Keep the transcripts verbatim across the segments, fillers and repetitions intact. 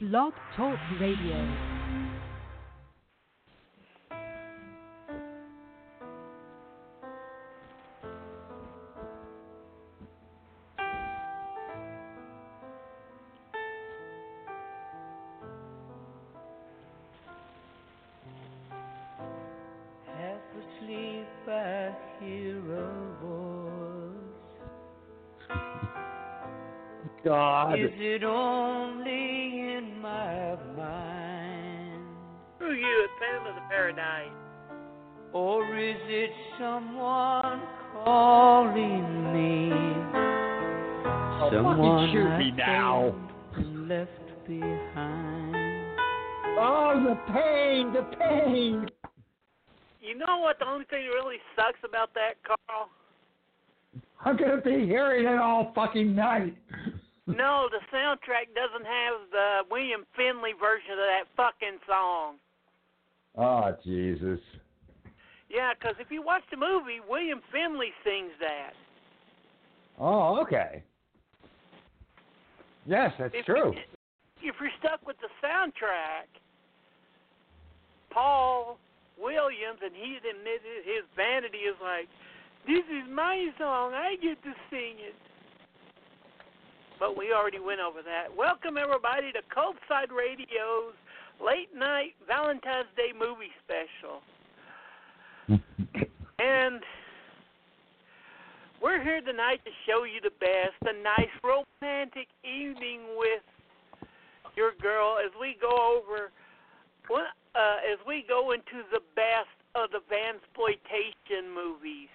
Blog Talk Radio. Is it only in my mind? Who you, a phantom of the paradise? Or is it someone calling me? Oh, someone shoot me now. Left behind. Oh, the pain, the pain. You know what the only thing that really sucks about that, Carl? I'm going to be hearing it all fucking night. No, the soundtrack doesn't have the William Finley version of that fucking song. Oh, Jesus. Yeah, because if you watch the movie, William Finley sings that. Oh, okay. Yes, that's if true. You, if you're stuck with the soundtrack, Paul Williams, and he's admitted his vanity is like, this is my song, I get to sing it. But we already went over that. Welcome, everybody, to Cultside Radio's Late Night Valentine's Day Movie Special. And we're here tonight to show you the best, a nice romantic evening with your girl as we go over, uh, as we go into the best of the Vansploitation movies.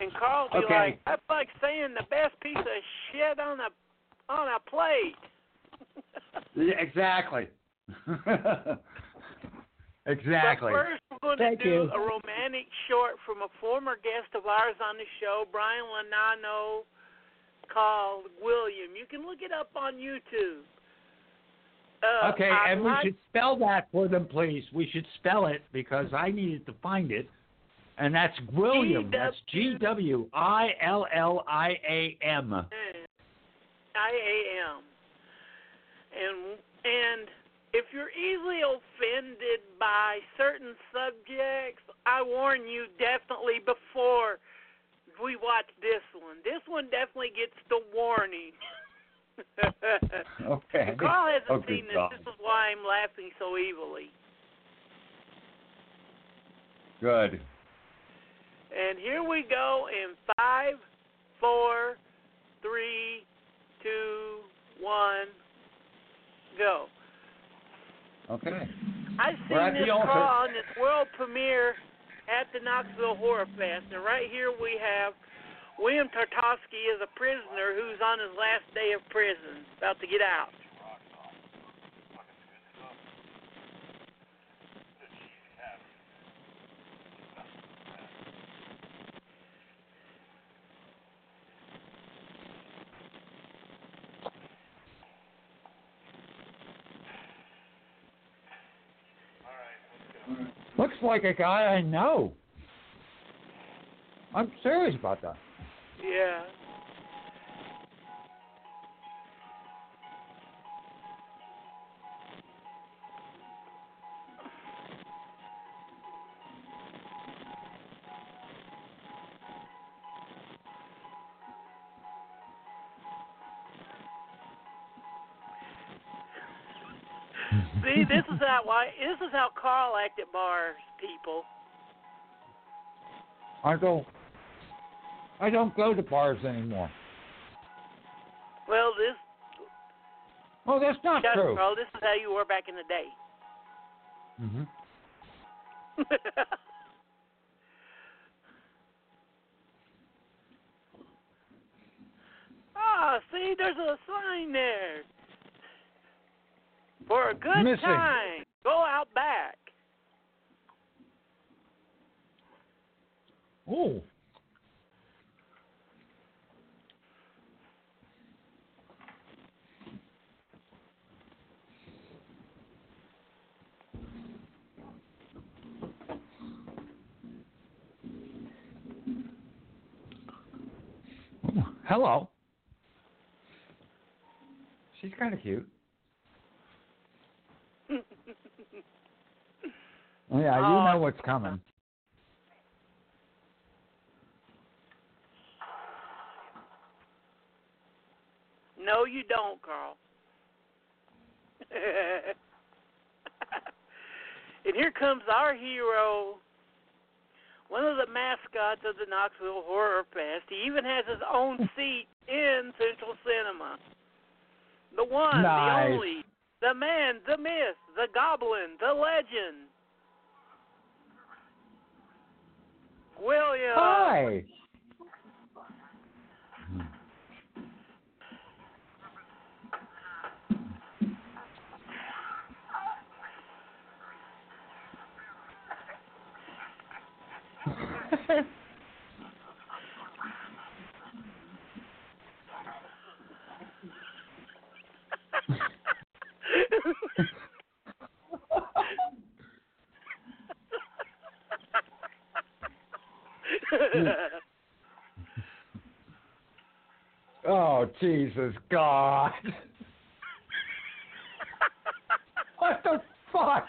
And Carl be okay. like, that's like saying the best piece of shit on a on a plate. Yeah, exactly. Exactly. But first, we're going Thank to do you. a romantic short from a former guest of ours on the show, Brian Lonano, called Gwilliam. You can look it up on YouTube. Uh, okay, I and like- we should spell that for them, please. We should spell it because I needed to find it. And that's Gwilliam. That's G W I L L I A M. I A M. And and if you're easily offended by certain subjects, I warn you definitely before we watch this one. This one definitely gets the warning. Okay. Carl hasn't oh, seen this. God. This is why I'm laughing so evilly. Good. And here we go in five, four, three, two, one, go. Okay. I've seen this car on this world premiere at the Knoxville Horror Fest. And right here we have William Tartosky as a prisoner who's on his last day of prison, about to get out. Looks like a guy I know. I'm serious about that. Yeah. See, this is how why this is how Carl acted bars, people. I don't I don't go to bars anymore. Well, this Oh, that's not that's true. Carl, this is how you were back in the day. Mm-hmm. Ah, see, there's a sign there. For a good Missing. time, go out back. Oh. Hello. She's kind of cute. Yeah, you oh. know what's coming. No, you don't, Carl. And here comes our hero, one of the mascots of the Knoxville Horror Fest. He even has his own seat in Central Cinema. The one, nice. the only, the man, the myth, the goblin, the legend. William. Hi. Oh, Jesus God. What the fuck?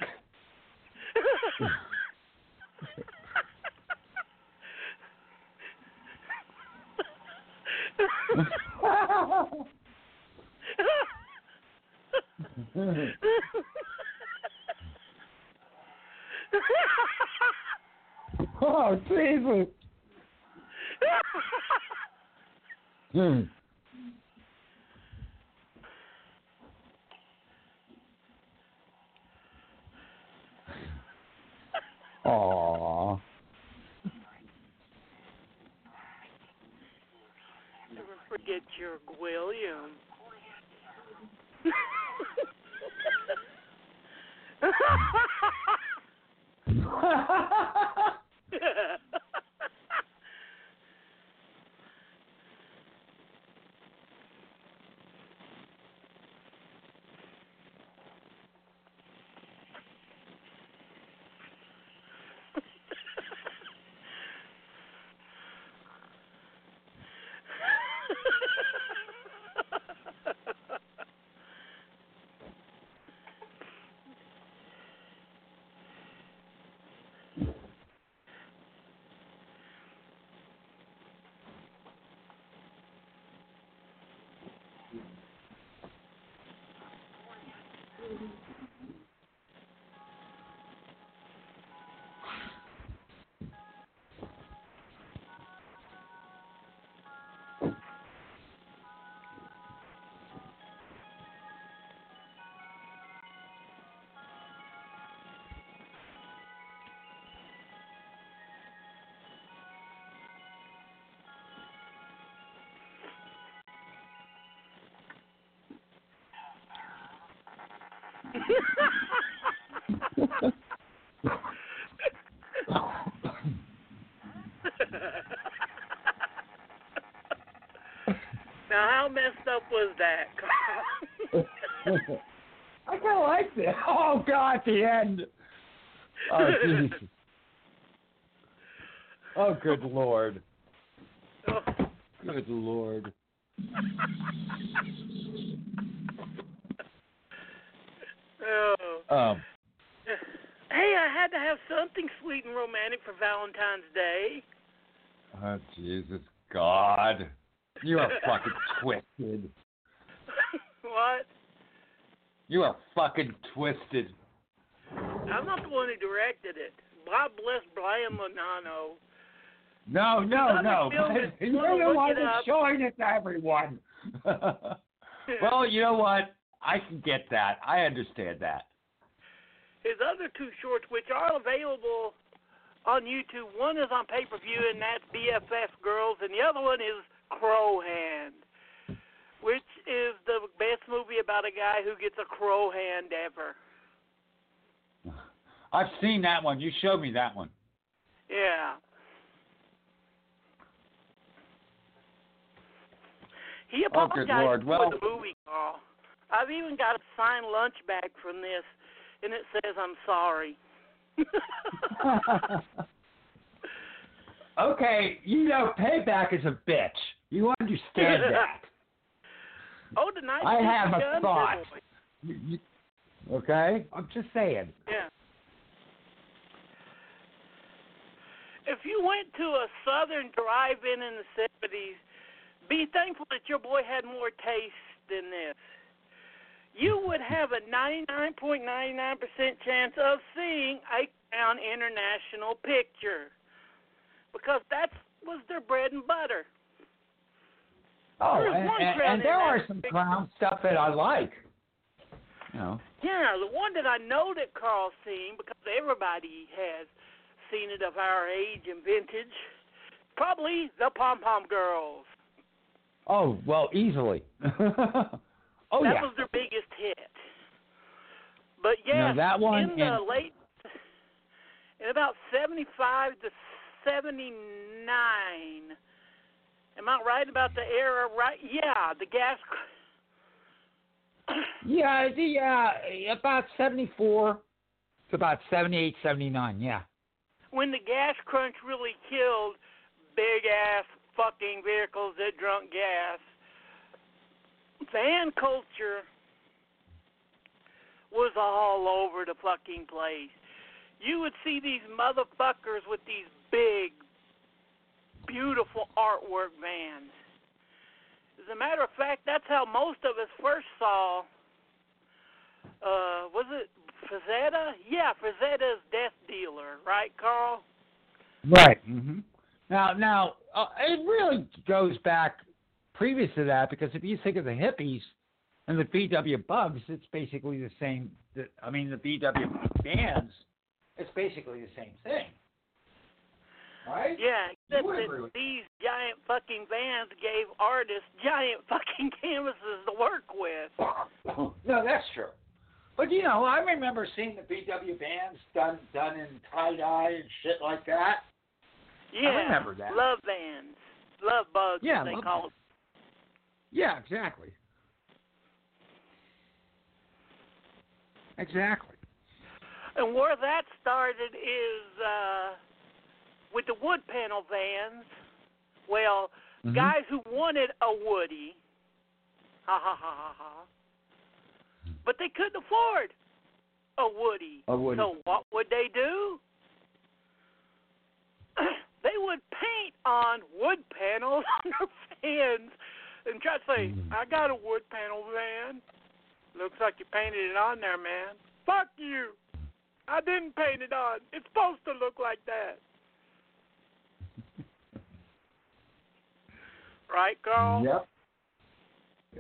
Oh, Jesus. Hmm. Aww. Never forget your Gwilliam. Now, how messed up was that? I kind of like that. Oh, God, the end. Oh, Jesus. Oh, good Lord. Oh. Good Lord. Um, hey, I had to have something sweet and romantic for Valentine's Day. Oh, Jesus God. You are fucking twisted. What? You are fucking twisted. I'm not the one who directed it. God bless Brian Lonano. No, no, no. You're the one that's showing it to everyone. Well, you know what? I can get that. I understand that. His other two shorts, which are available on YouTube, one is on pay-per-view, and that's B F F Girls, and the other one is Crow Hand, which is the best movie about a guy who gets a crow hand ever. I've seen that one. You showed me that one. Yeah. He apologized oh, Lord. Well, for the movie call. I've even got a signed lunch bag from this. And it says, I'm sorry. Okay, you know, payback is a bitch. You understand that. Oh, the night I have a thought. You, you, Okay? I'm just saying. Yeah. If you went to a Southern drive-in in the seventies, be thankful that your boy had more taste than this. You would have a ninety-nine point nine nine percent chance of seeing a Crown International picture because that was their bread and butter. Oh, There's and, and, and there are some picture. Crown stuff that I like. You know. Yeah, the one that I know that Carl's seen, because everybody has seen it of our age and vintage, probably the Pom Pom Girls. Oh, well, easily. oh, that yeah. That was their biggest hit. But, yeah, no, that one in the and... late, in about seventy-five to seventy-nine, am I right about the era? Right? Yeah, the gas. yeah, the, uh, about seventy-four to about seventy-eight, seventy-nine, yeah. When the gas crunch really killed big-ass fucking vehicles that drunk gas, van culture was all over the fucking place. You would see these motherfuckers with these big, beautiful artwork vans. As a matter of fact, that's how most of us first saw, uh, was it Frazetta? Yeah, Frazetta's Death Dealer, right, Carl? Right. Mm-hmm. Now, now uh, it really goes back previous to that, because if you think of the hippies and the V W Bugs, it's basically the same. I mean, the V W bands, it's basically the same thing. Right? Yeah, except that these giant fucking vans gave artists giant fucking canvases to work with. No, that's true. But, you know, I remember seeing the V W bands done done in tie-dye and shit like that. Yeah, I remember that. Love bands. Love bugs, yeah, as they call them. Yeah, exactly. Exactly. And where that started is... Uh, with the wood panel vans, well, mm-hmm. guys who wanted a Woody, ha ha ha ha ha, but they couldn't afford a Woody. A Woody. So what would they do? They would paint on wood panels on their vans and try to say, mm-hmm. I got a wood panel van. Looks like you painted it on there, man. Fuck you. I didn't paint it on. It's supposed to look like that. Right, Carl? Yep.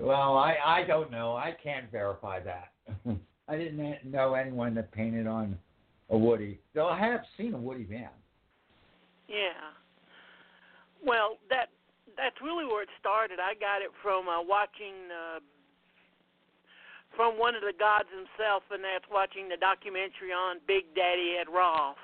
Well, I, I don't know. I can't verify that. I didn't know anyone that painted on a Woody. Though I have seen a Woody van. Yeah. Well, that that's really where it started. I got it from uh, watching uh, from one of the gods himself, and that's watching the documentary on Big Daddy Ed Roth.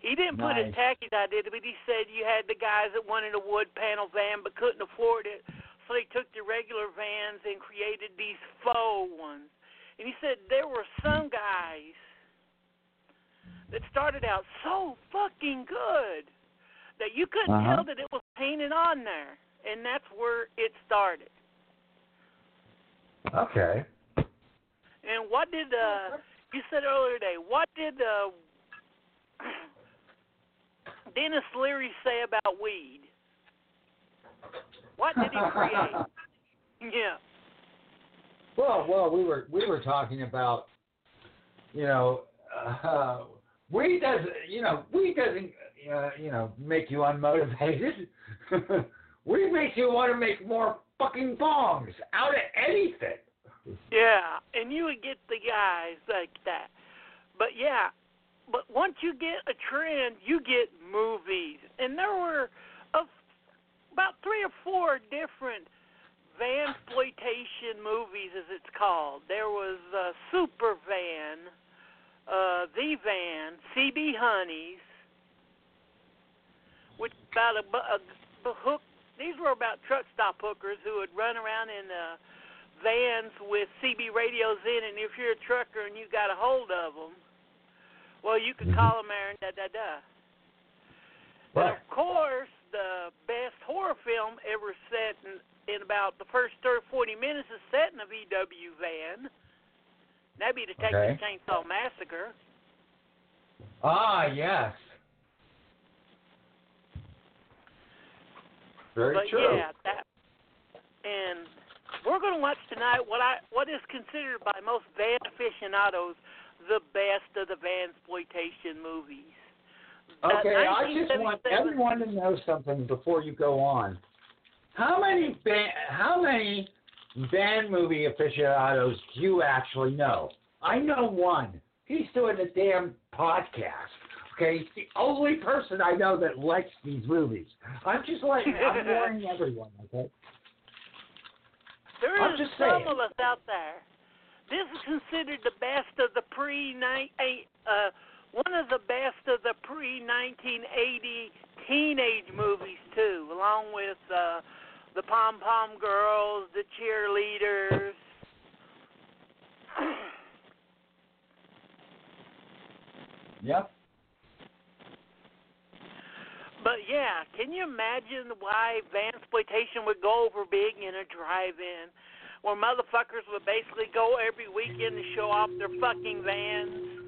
He didn't nice. put his tacky idea, but he said you had the guys that wanted a wood panel van but couldn't afford it, so they took the regular vans and created these faux ones. And he said there were some guys that started out so fucking good that you couldn't uh-huh. tell that it was painted on there, and that's where it started. Okay. And what did uh, you said earlier today? What did the uh, Dennis Leary say about weed? What did he create? Yeah. Well, well, we were we were talking about, you know, uh, weed doesn't, you know, weed doesn't, uh, you know, make you unmotivated. Weed makes you want to make more fucking bongs out of anything. Yeah, and you would get the guys like that, but yeah. But once you get a trend, you get movies. And there were a, about three or four different vansploitation movies, as it's called. There was uh, Super Van, uh, The Van, C B Honeys, which about a, a, a hook. These were about truck stop hookers who would run around in uh, vans with C B radios in, and if you're a trucker and you got a hold of them, well, you could call them Aaron, da-da-da. Right. And, of course, the best horror film ever set in, in about the first thirty, forty minutes is set in a V W van. That'd be the Texas okay. Chainsaw Massacre. Ah, yes. Very but true. Yeah, that, and we're going to watch tonight what I what is considered by most van aficionados the best of the vansploitation movies. Okay, I just want everyone to know something before you go on. How many van, how many van movie aficionados do you actually know? I know one. He's doing a damn podcast. Okay, he's the only person I know that likes these movies. I'm just like I'm warning everyone. Okay. There I'm is some of us out there. This is considered the best of the pre ninety-eight. Uh, One of the best of the pre nineteen eighty teenage movies, too, along with uh, the Pom Pom Girls, the Cheerleaders. Yep. But, yeah, can you imagine why vansploitation would go over big in a drive-in, where motherfuckers would basically go every weekend to show off their fucking vans?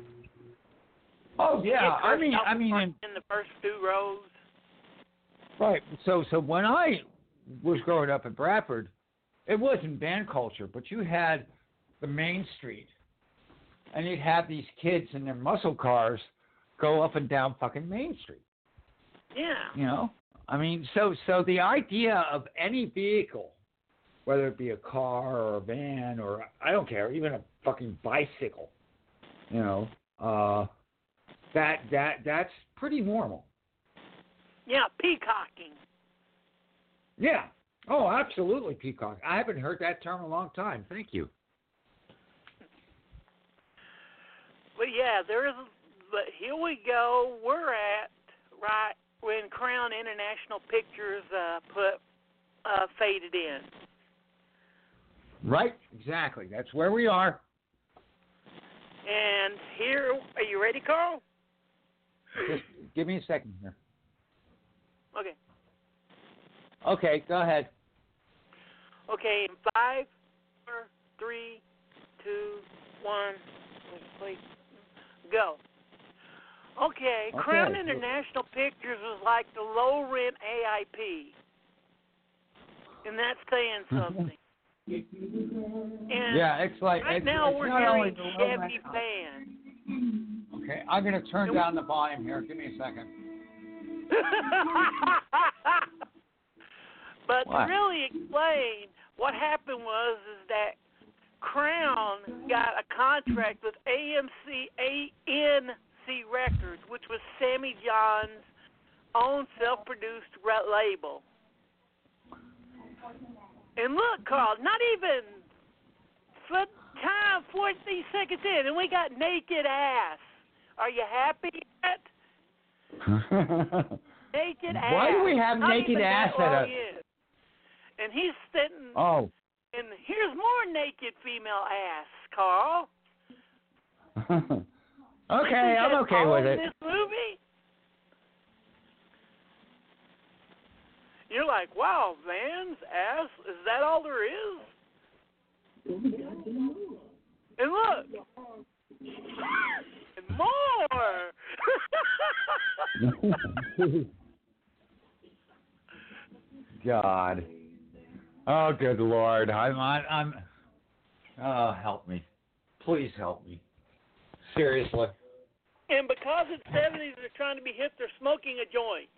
Oh yeah, I mean, I mean, in, in the first two rows. Right. So, so when I was growing up in Bradford, it wasn't band culture, but you had the main street, and you'd have these kids in their muscle cars go up and down fucking Main Street. Yeah. You know, I mean, so so the idea of any vehicle, whether it be a car or a van or I don't care, even a fucking bicycle, you know. Uh, That that that's pretty normal. Yeah, peacocking. Yeah. Oh, absolutely peacock. I haven't heard that term in a long time. Thank you. But yeah, there is. But here we go. We're at right when Crown International Pictures uh, put uh, faded in. Right. Exactly. That's where we are. And here, are you ready, Carl? Just give me a second here. Okay. Okay, go ahead. Okay, in five, four, three, two, one, please, go. Okay, okay. Crown International Pictures was like the low rent A I P. And that's saying something. And yeah, it's like right it's, now it's we're hearing Chevy Van. Okay, I'm gonna turn we, down the volume here. Give me a second. But what? To really explain what happened was is that Crown got a contract with A N C Records, which was Sammy Johns' own self-produced label. And look, Carl, not even for time, forty seconds in, and we got naked ass. Are you happy yet? Naked ass. Why do we have not naked ass at us? And he's sitting. Oh. And here's more naked female ass, Carl. Okay, I'm okay with it. This movie? You're like, wow, Van's ass, is that all there is? And look. And more. God. Oh, good Lord. I'm, I'm, oh, help me. Please help me. Seriously. And because it's seventies, they're trying to be hip, they're smoking a joint.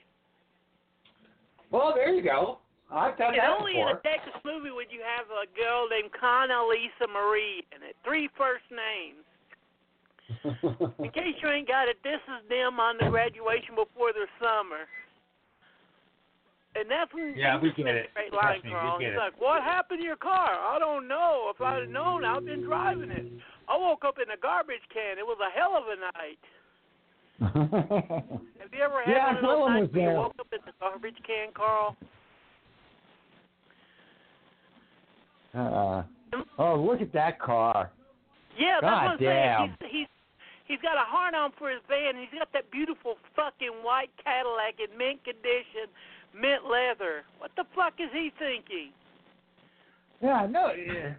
Well, there you go. I've done and that only before. In a Texas movie would you have a girl named Conalisa Marie in it. Three first names. In case you ain't got it, this is them on the graduation before their summer. And that's when yeah, we get it. Straight line, Carl. He's like, what happened to your car? I don't know. If I'd have known, I'd have been driving it. I woke up in a garbage can. It was a hell of a night. Have you ever had yeah, one of those nights when you woke up in the garbage can, Carl? Uh, oh, look at that car. Yeah, God that's what I'm damn. saying. He's, he's, he's got a heart on for his van. He's got that beautiful fucking white Cadillac in mint condition, mint leather. What the fuck is he thinking? Yeah, no, yeah.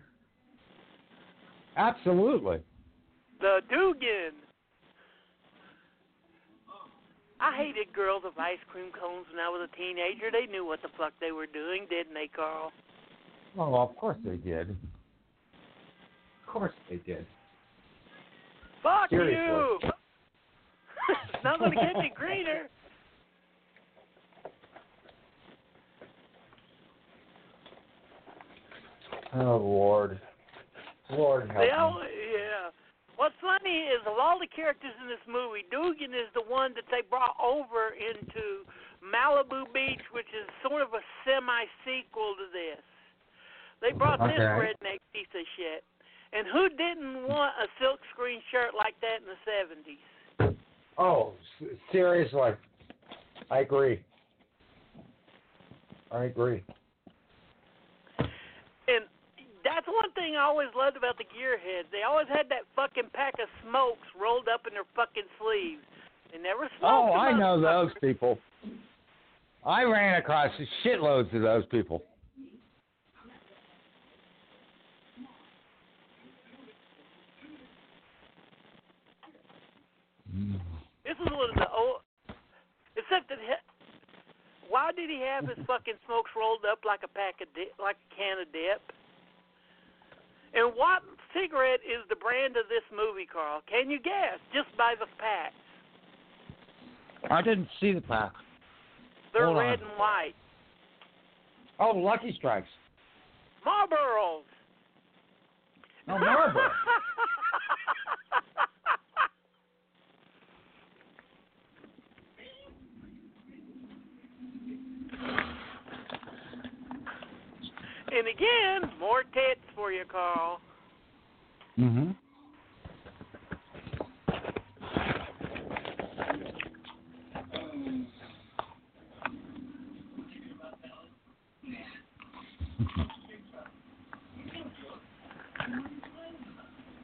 Absolutely. The Dugan. I hated girls with ice cream cones when I was a teenager. They knew what the fuck they were doing, didn't they, Carl? Oh, well, of course they did. Of course they did. Fuck Seriously. you! It's not going to get me greener. Oh, Lord. Lord help me. All, yeah. What's funny is of all the characters in this movie, Dugan is the one that they brought over into Malibu Beach, which is sort of a semi-sequel to this. They brought okay. this redneck piece of shit. And who didn't want a silkscreen shirt like that in the seventies? Oh, seriously. I agree. I agree. And that's one thing I always loved about the gearheads. They always had that fucking pack of smokes rolled up in their fucking sleeves. They never smoked. Oh, I know those people. I ran across shitloads of those people. This is one of the old. Except that, he, why did he have his fucking smokes rolled up like a pack of dip, like a can of dip? And what cigarette is the brand of this movie, Carl? Can you guess? Just by the pack. I didn't see the pack. They're Hold red on. and white. Oh, Lucky Strikes. Marlboros. Oh, Marlboros. And again, more tits for you, Carl. Mm-hmm.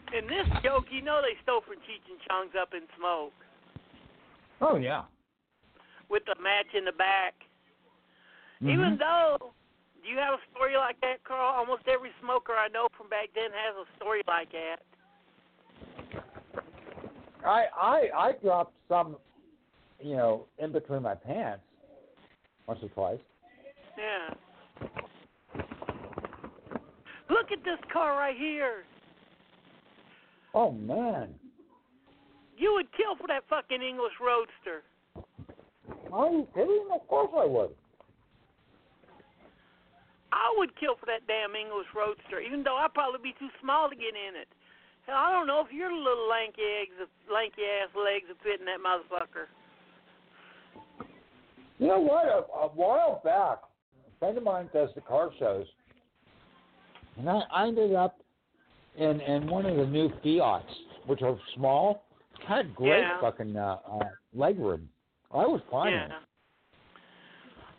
And this joke, you know they stole from Cheech and Chong's Up in Smoke. Oh, yeah. With the match in the back. Mm-hmm. Even though... Do you have a story like that, Carl? Almost every smoker I know from back then has a story like that. I I I dropped some, you know, in between my pants once or twice. Yeah. Look at this car right here. Oh, man. You would kill for that fucking English Roadster. Are you kidding? Of course I would. I would kill for that damn English Roadster, even though I'd probably be too small to get in it. Hell, I don't know if your little lanky eggs, lanky ass legs would fit in that motherfucker. You know what? A, a while back, a friend of mine does the car shows, and I, I ended up in, in one of the new Fiats, which are small, had great yeah. fucking uh, uh, leg room. I was fine. Yeah.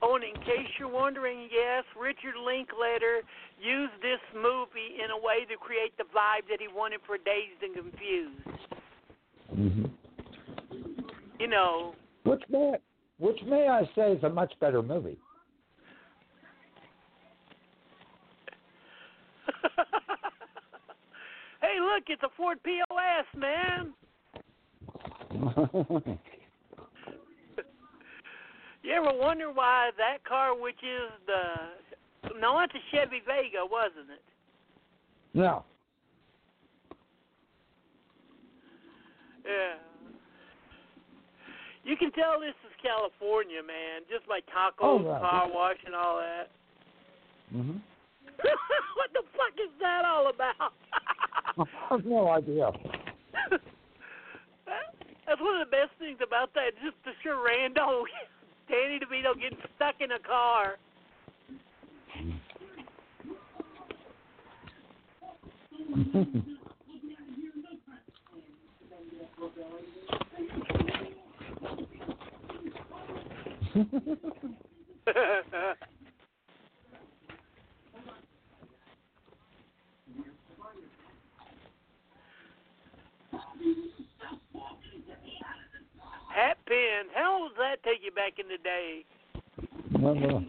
Oh, and in case you're wondering, yes, Richard Linklater used this movie in a way to create the vibe that he wanted for Dazed and Confused. Mm-hmm. You know. Which may, which may I say is a much better movie. Hey, look, it's a Ford P O S, man. You ever wonder why that car, which is the... No, it's a Chevy Vega, wasn't it? No. Yeah. You can tell this is California, man. Just like tacos, oh, right. Car Wash, and all that. Mm-hmm. What the fuck is that all about? I have no idea. That's one of the best things about that, just the rando. Danny DeVito getting stuck in a car. Hat pin. How old does that take you back in the day? I don't know.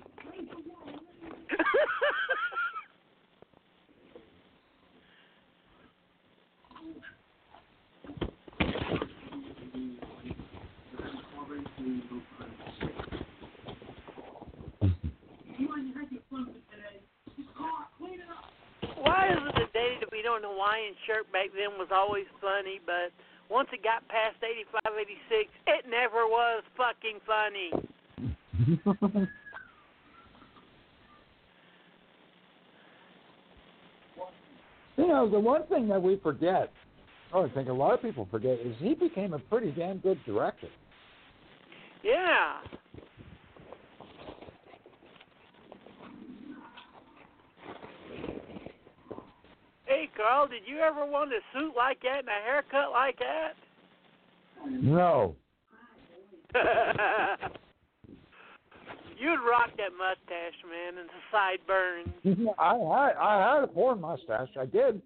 know, an Hawaiian shirt back then was always funny, but once it got past eighty-five, eighty-six, it never was fucking funny. You know, the one thing that we forget, or I think a lot of people forget, is he became a pretty damn good director. Yeah. Hey, Carl, did you ever want a suit like that and a haircut like that? No. You'd rock that mustache, man, and the sideburns. I had, I had a poor mustache. I did.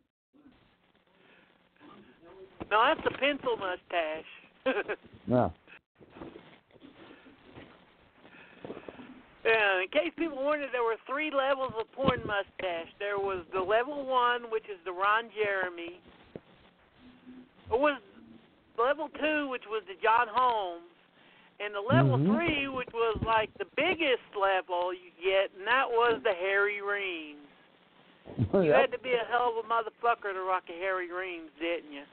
No, that's a pencil mustache. Yeah. Yeah, in case people wondered, there were three levels of porn mustache. There was the level one, which is the Ron Jeremy. Or was level two, which was the John Holmes. And the level mm-hmm. three, which was like the biggest level you get, and that was the Harry Reems. Oh, you yep. had to be a hell of a motherfucker to rock a Harry Reems, didn't you?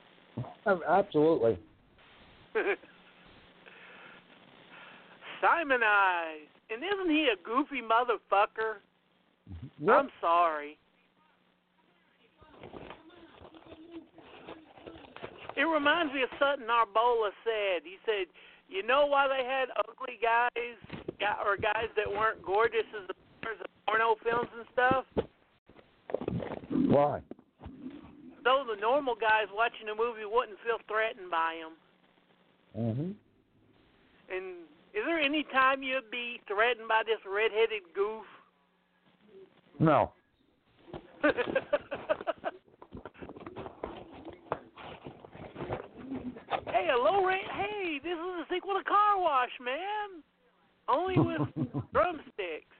Um, absolutely. Simon Eyes. And isn't he a goofy motherfucker? Yep. I'm sorry. It reminds me of something Arbola said. He said, you know why they had ugly guys or guys that weren't gorgeous as the stars of porno films and stuff? Why? So the normal guys watching the movie wouldn't feel threatened by them. Mm-hmm. And is there any time you'd be threatened by this red-headed goof? No. Hey, a low rate. Hey, this is a sequel to Car Wash, man. Only with drumsticks.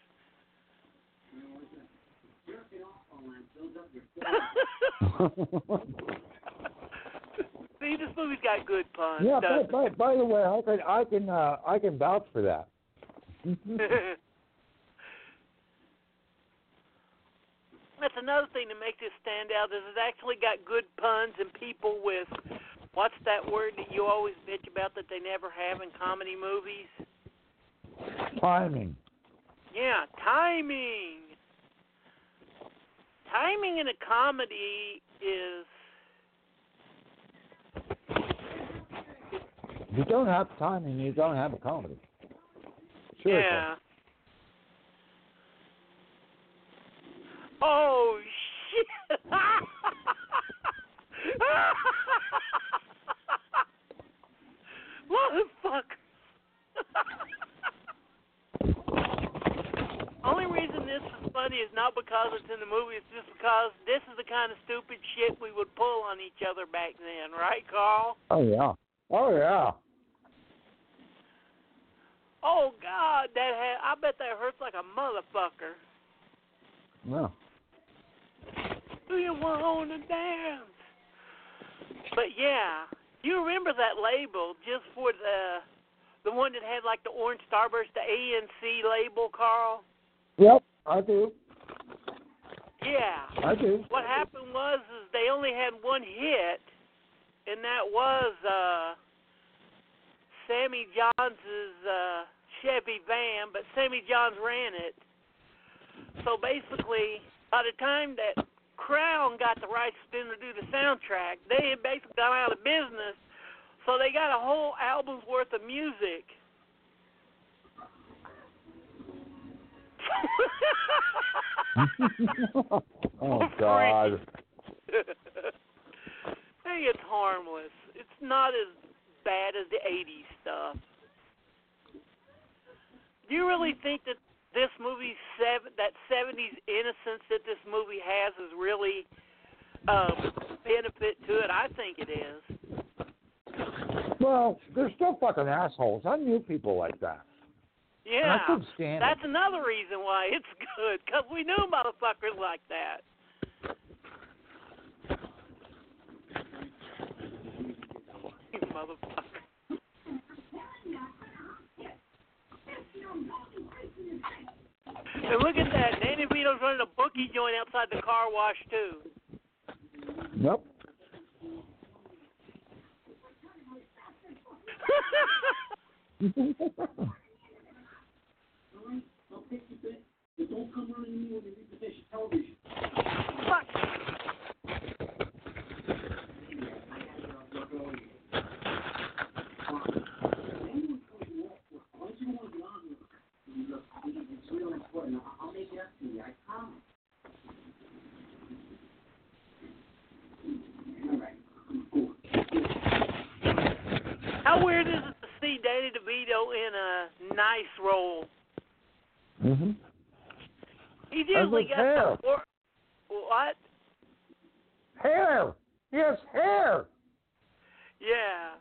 See, this movie's got good puns. Yeah, by, by, by the way, I can I can uh, I can vouch for that. That's another thing that makes it stand out is it's actually got good puns and people with. What's that word that you always bitch about that they never have in comedy movies? Timing. Yeah, timing. Timing in a comedy is... If you don't have timing, you don't have a comedy. Sure. Yeah. Oh, shit. What the fuck? Only reason this is funny is not because it's in the movie, it's just because this is the kind of stupid shit we would pull on each other back then, right, Carl? Oh, yeah. Oh, yeah. Oh, God, that had, I bet that hurts like a motherfucker. Yeah. Do you want to dance? But, yeah, you remember that label just for the the one that had, like, the orange starburst, the A N C label, Carl? Yep, I do. Yeah. I do. What happened was is they only had one hit, and that was uh, Sammy Johns' uh, Chevy Van, but Sammy Johns ran it. So, basically, by the time that Crown got the rights then to do the soundtrack. They had basically gone out of business, so they got a whole album's worth of music. Oh, God. Hey, it's harmless. It's not as bad as the eighties stuff. Do you really think that This movie, seven, that seventies innocence that this movie has is really um, a benefit to it? I think it is. Well, they're still fucking assholes. I knew people like that. Yeah. I couldn't stand that's it. Another reason why it's good, because we knew motherfuckers like that. You motherfucker. And look at that. Danny DeVito's running a bookie joint outside the car wash, too. Nope. Don't come running anymore when you reposition television. Fuck. I'll make it up to you, I promise. All right. How weird is it to see Danny DeVito in a nice role? Mm-hmm. He's usually got hair. Some... What? Hair. He has hair. Yeah.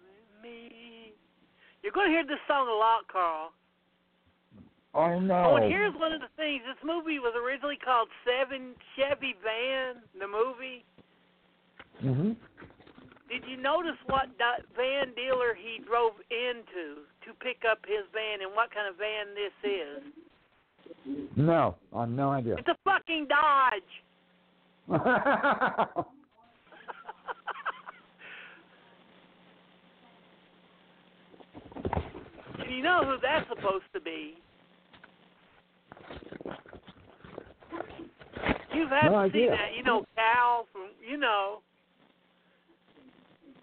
Let me... You're going to hear this song a lot, Carl. Oh, no. Oh, and here's one of the things. This movie was originally called Seven Chevy Van, the movie. Mm-hmm. Did you notice what van dealer he drove into to pick up his van and what kind of van this is? No, I have no idea. It's a fucking Dodge. Do you know who that's supposed to be? You've had no to idea. See that, you know, Cal from, you know.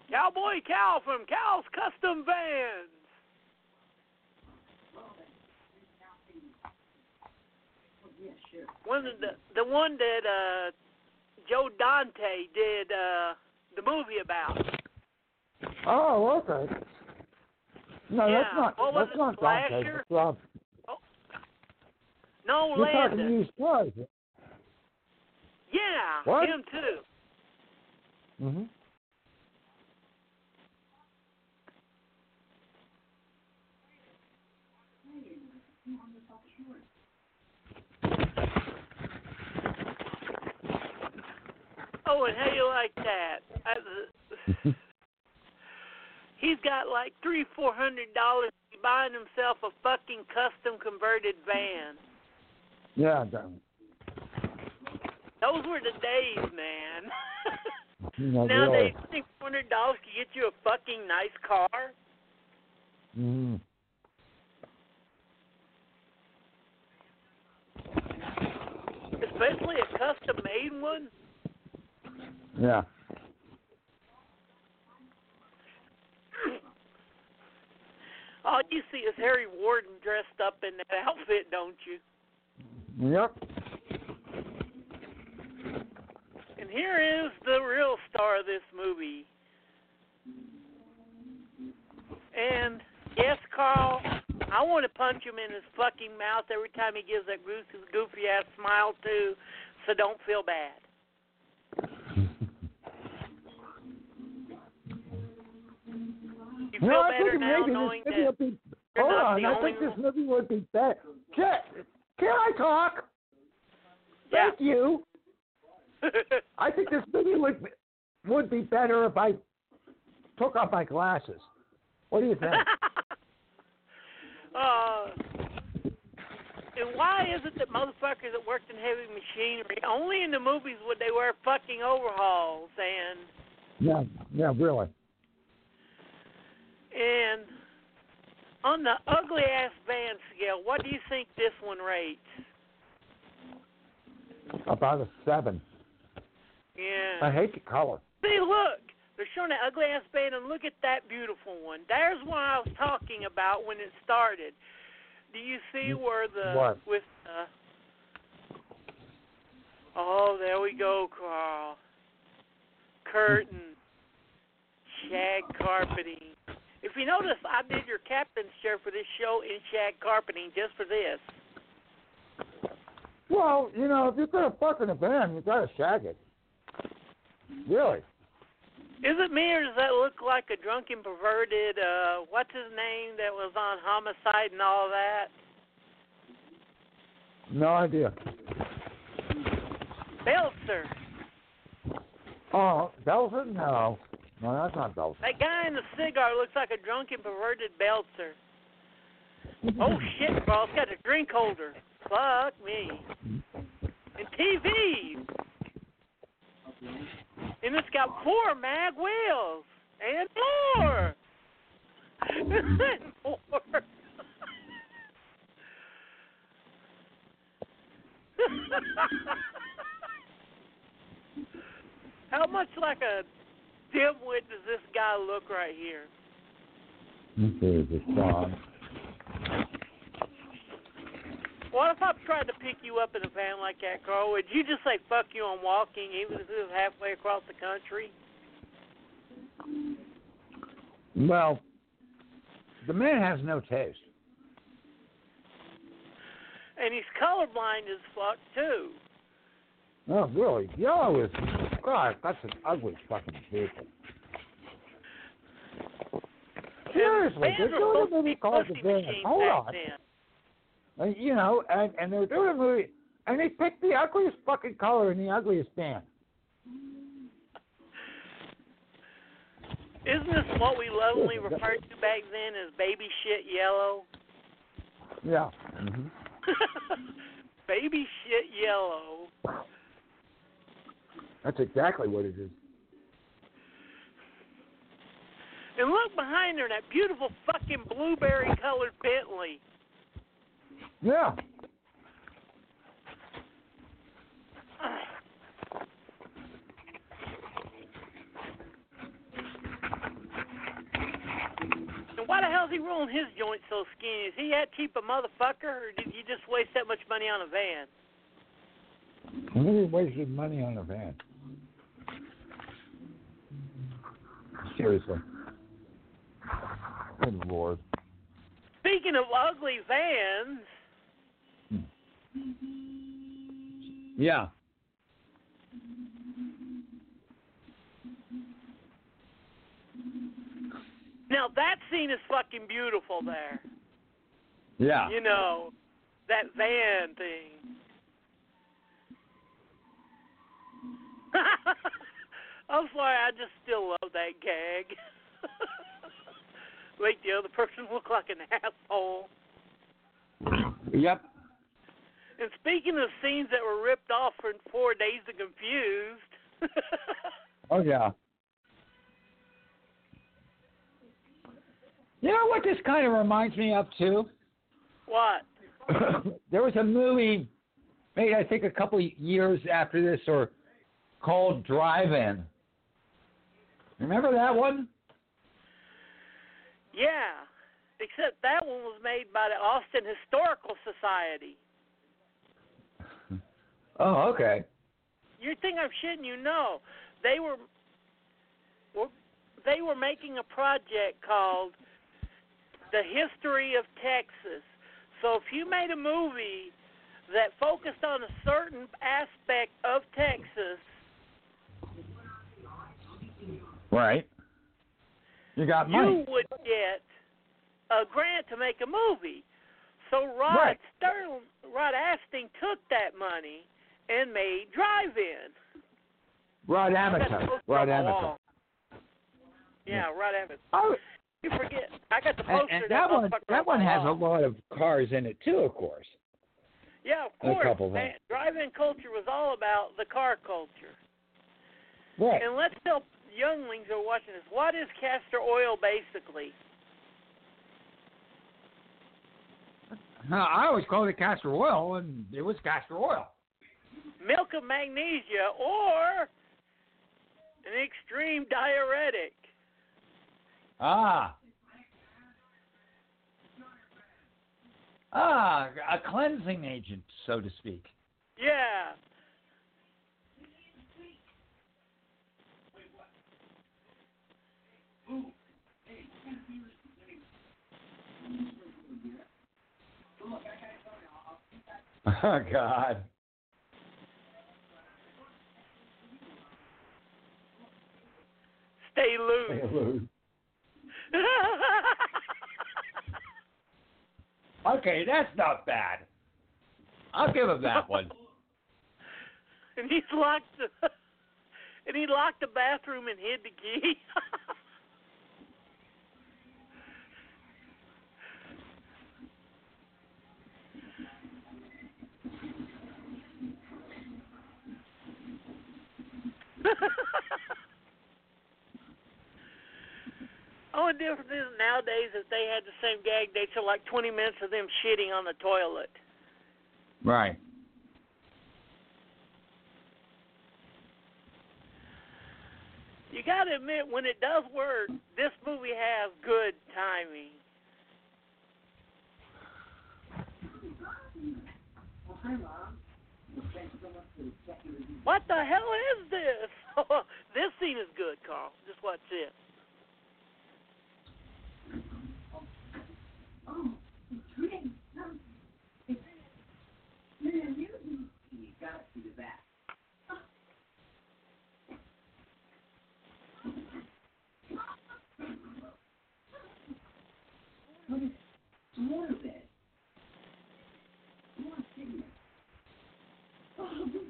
Cowboy Cal from Cal's Custom Vans. One of the the one that uh, Joe Dante did uh, the movie about. Oh, okay. No, yeah. that's not what that's was not it, Dante. That's oh. No, you're Landis. Talking to yeah, what? Him too. Mhm. Oh, and how you like that? I, he's got like three, four hundred dollars to buy himself a fucking custom converted van. Yeah, I don't. Those were the days, man. Nowadays, six hundred dollars can get you a fucking nice car. Hmm. Especially a custom-made one. Yeah. All you see is Harry Warden dressed up in that outfit, don't you? Yep. And here is the real star of this movie. And, yes, Carl, I want to punch him in his fucking mouth every time he gives that goofy-ass smile, too, so don't feel bad. You feel no, better now maybe knowing this that be, hold on, I think this movie would be better. Can, can I talk? Yeah. Thank you. I think this movie would would be better if I took off my glasses. What do you think? uh, and why is it that motherfuckers that worked in heavy machinery, only in the movies would they wear fucking overhauls and... Yeah, yeah, really. And on the ugly ass band scale, what do you think this one rates? About a seven. Yeah. I hate the color. See, look, they're showing that ugly ass band, and look at that beautiful one. There's one I was talking about when it started. Do you see where the what? With the? Oh, there we go, Carl. Curtain, shag carpeting. If you notice, I did your captain's chair for this show in shag carpeting just for this. Well, you know, if you're going to fuck in a van, you got to shag it. Really. Is it me or does that look like a drunken perverted, uh, what's his name that was on Homicide and all that? No idea. Belzer. Oh, Belzer? No. No, that's not Belzer. That guy in the cigar looks like a drunken, perverted Belzer. Oh, shit, bro. It's got a drink holder. Fuck me. And T V. and it's got four mag wheels and more. more. How much like a dimwit does this guy look right here? This is a song. What if I tried to pick you up in a van like that, Carl? Would you just say fuck you on walking, even if it was halfway across the country? Well, the man has no taste. And he's colorblind as fuck, too. Oh, really? Yellow is... God, that's an ugly fucking vehicle. Seriously, they're doing a movie called The Van. Hold on. And, you know, and, and they're doing a movie, and they picked the ugliest fucking color in the ugliest van. Isn't this what we lovingly referred to back then as baby shit yellow? Yeah. Mm-hmm. Baby shit yellow. That's exactly what it is. And look behind her, that beautiful fucking blueberry colored Bentley. Yeah. Why the hell is he rolling his joint so skinny? Is he that cheap a motherfucker, or did you just waste that much money on a van? I really wasted money on a van. Seriously. Good Lord. Speaking of ugly vans. Yeah. Now, that scene is fucking beautiful there. Yeah. You know, that van thing. I'm sorry, I just still love that gag. Make the other person look like an asshole. Yep. And speaking of scenes that were ripped off from four Dazed and Confused. Oh, yeah. You know what this kind of reminds me of, too? What? There was a movie, maybe I think a couple of years after this, or called Drive-In. Remember that one? Yeah, except that one was made by the Austin Historical Society. Oh, okay. You think I'm shitting you? No. They were, well, they were making a project called The History of Texas. So if you made a movie that focused on a certain aspect of Texas. Right. You got money. You would get a grant to make a movie. So Rod right. Sterling, Rod Asting took that money and made Drive-In. Rod Amateau. Rod Amateau. Yeah, Rod Amateau. You forget. I got the poster. And, and that, that one, that one has a lot of cars in it too, of course. Yeah, of course. Man, Drive-In culture was all about the car culture. Right. And let's tell younglings who are watching this, what is castor oil basically? I always called it castor oil, and it was castor oil. Milk of magnesia or an extreme diuretic. Ah. Ah, a cleansing agent, so to speak. Yeah. Oh, God. Stay loose. Stay loose. Okay, that's not bad. I'll give him that one. And he's locked the, and he locked the bathroom and hid the key. difference is nowadays if they had the same gag, they'd show like twenty minutes of them shitting on the toilet. Right. You got to admit, when it does work, this movie has good timing. What the hell is this? This scene is good, Carl. Just watch it. You got to do that. What is more of it? More signal. What is it?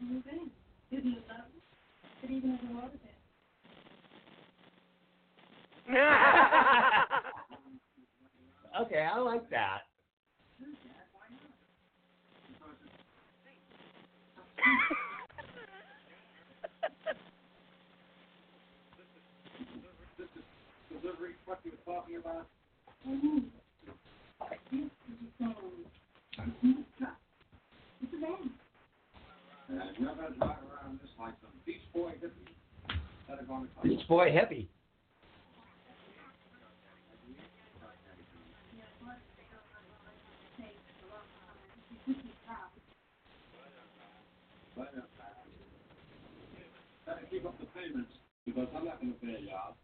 Move in. Isn't it not? It even has more of it. Okay, I like that. Delivery, what you were talking about? It's a man. And I've never drive around this like some Beach Boy hippie. That are going to Beach Boy hippie. Keep up the payments because I'm not going to pay a job.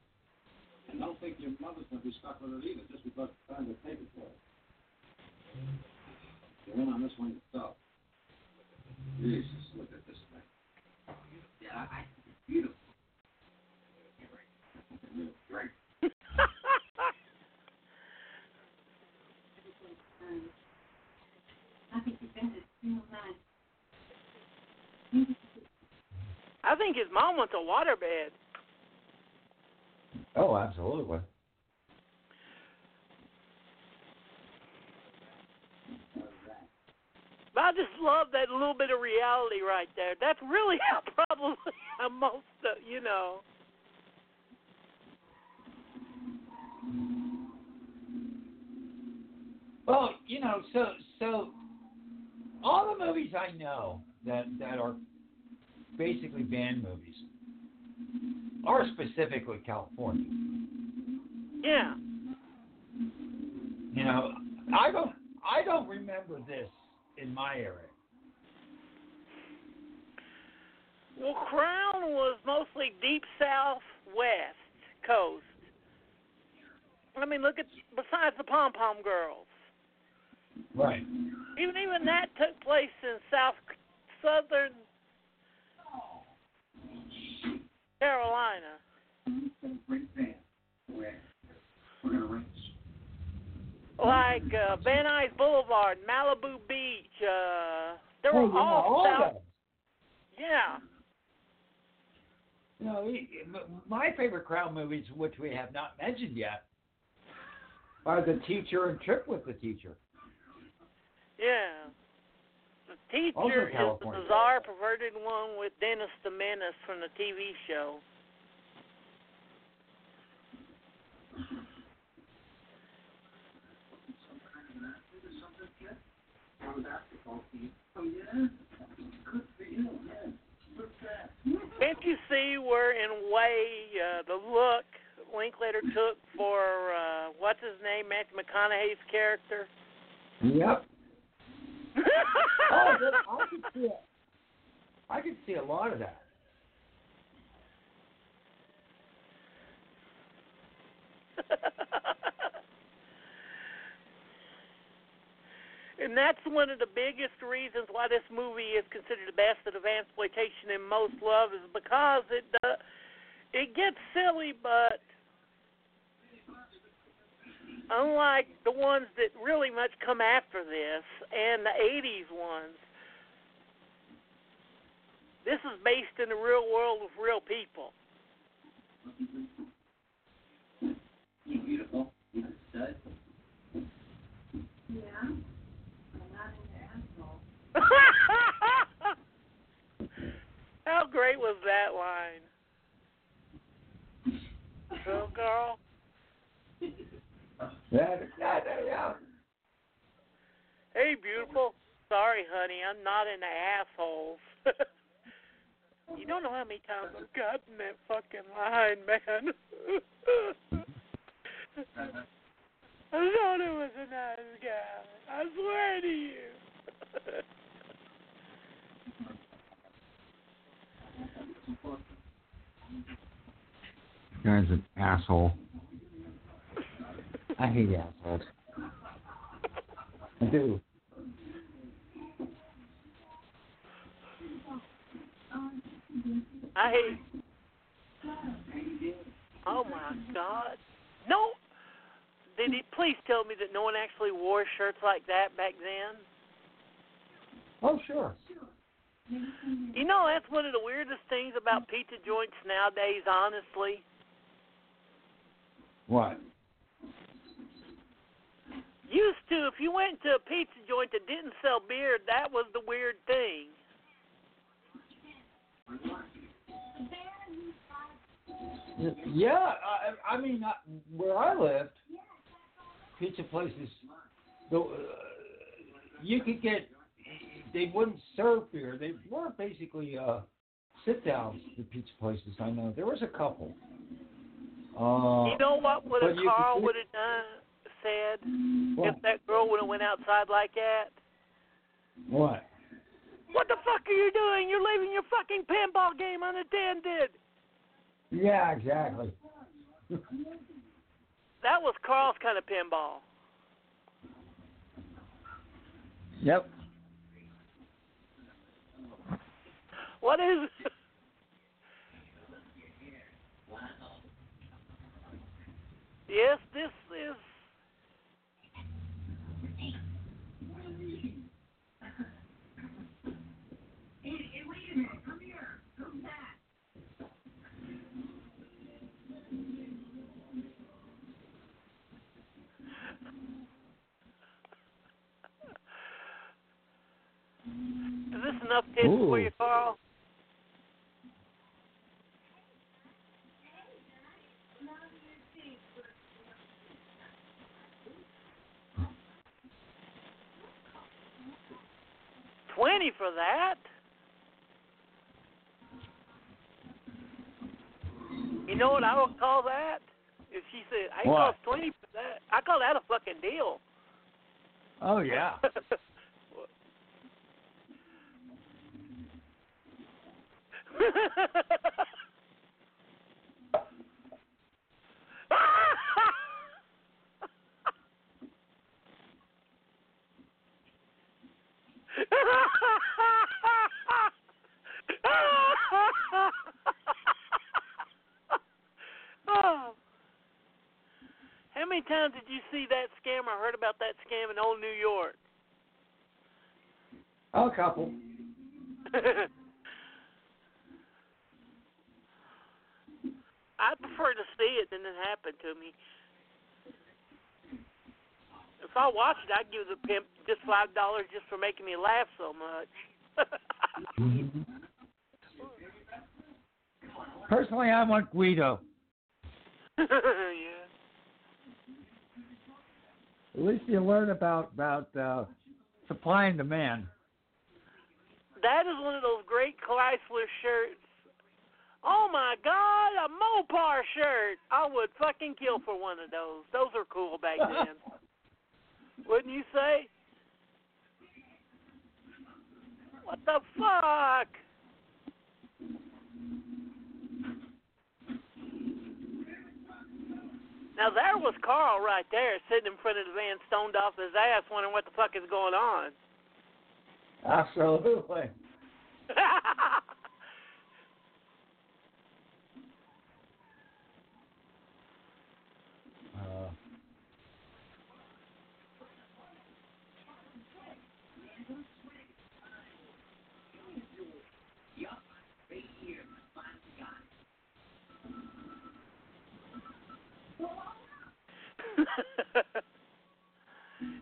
And don't think your mother's going to be stuck with it either just because it's time to pay it for it. You're in on this one yourself. Jesus, look at this thing. Yeah, I think it's beautiful. You're great. You're great. I think you've been real nice. I think his mom wants a waterbed. Oh, absolutely. But I just love that little bit of reality right there. That's really how probably how most, uh, you know. Well, you know, so so all the movies I know that, that are basically band movies are specifically California. Yeah. You know, I don't I don't remember this in my area. Well, Crown was mostly deep southwest coast. I mean, look at besides the Pom Pom Girls. Right. Even even that took place in south southern Carolina. Like uh, Van Nuys Boulevard, Malibu Beach. Uh, they were oh, all know, south. All yeah. You know, my favorite Crown movies, which we have not mentioned yet, are The Teacher and Trip with the Teacher. Yeah. The Teacher is the bizarre, perverted one with Dennis the Menace from the T V show. Can't you see where, in a way, uh, the look Linklater took for, uh, what's his name, Matthew McConaughey's character? Yep. Oh, I could see it. I could see a lot of that. And that's one of the biggest reasons why this movie is considered the best of the Vansploitation and most love is because it uh, it gets silly, but unlike the ones that really much come after this and the eighties ones, this is based in the real world with real people. Beautiful. great was that line? Little girl. Hey, beautiful. Sorry, honey, I'm not an asshole. You don't know how many times I've gotten that fucking line, man. I thought it was a nice guy. I swear to you. That guy's an asshole. I hate assholes. I do. I hate. Oh my God! No. Did he please tell me that no one actually wore shirts like that back then? Oh sure. You know, that's one of the weirdest things about pizza joints nowadays. Honestly. What? Used to, if you went to a pizza joint that didn't sell beer, that was the weird thing. Yeah, I, I mean, I, where I lived, pizza places, the, uh, you could get, they wouldn't serve beer. They were basically uh, sit-downs, the pizza places I know. There was a couple. Uh, you know what would a Carl would have done? Said, what? If that girl would have went outside like that. What? What the fuck are you doing? You're leaving your fucking pinball game unattended. Yeah, exactly. That was Carl's kind of pinball. Yep. What is... Yes, this is... Enough kids Ooh. For you, Carl? Twenty for that? You know what I would call that? If she said, I call twenty for that. I call that a fucking deal. Oh, yeah. Oh. How many times did you see that scam or heard about that scam in old New York? A couple. I prefer to see it than it happen to me. If I watched it, I'd give the pimp just five dollars just for making me laugh so much. Mm-hmm. Personally, I want Guido. Yeah. At least you learn about, about uh, supply and demand. That is one of those great Chrysler shirts. Oh, my God, a Mopar shirt. I would fucking kill for one of those. Those are cool back then. Wouldn't you say? What the fuck? Now, there was Carl right there sitting in front of the van, stoned off his ass, wondering what the fuck is going on. Absolutely.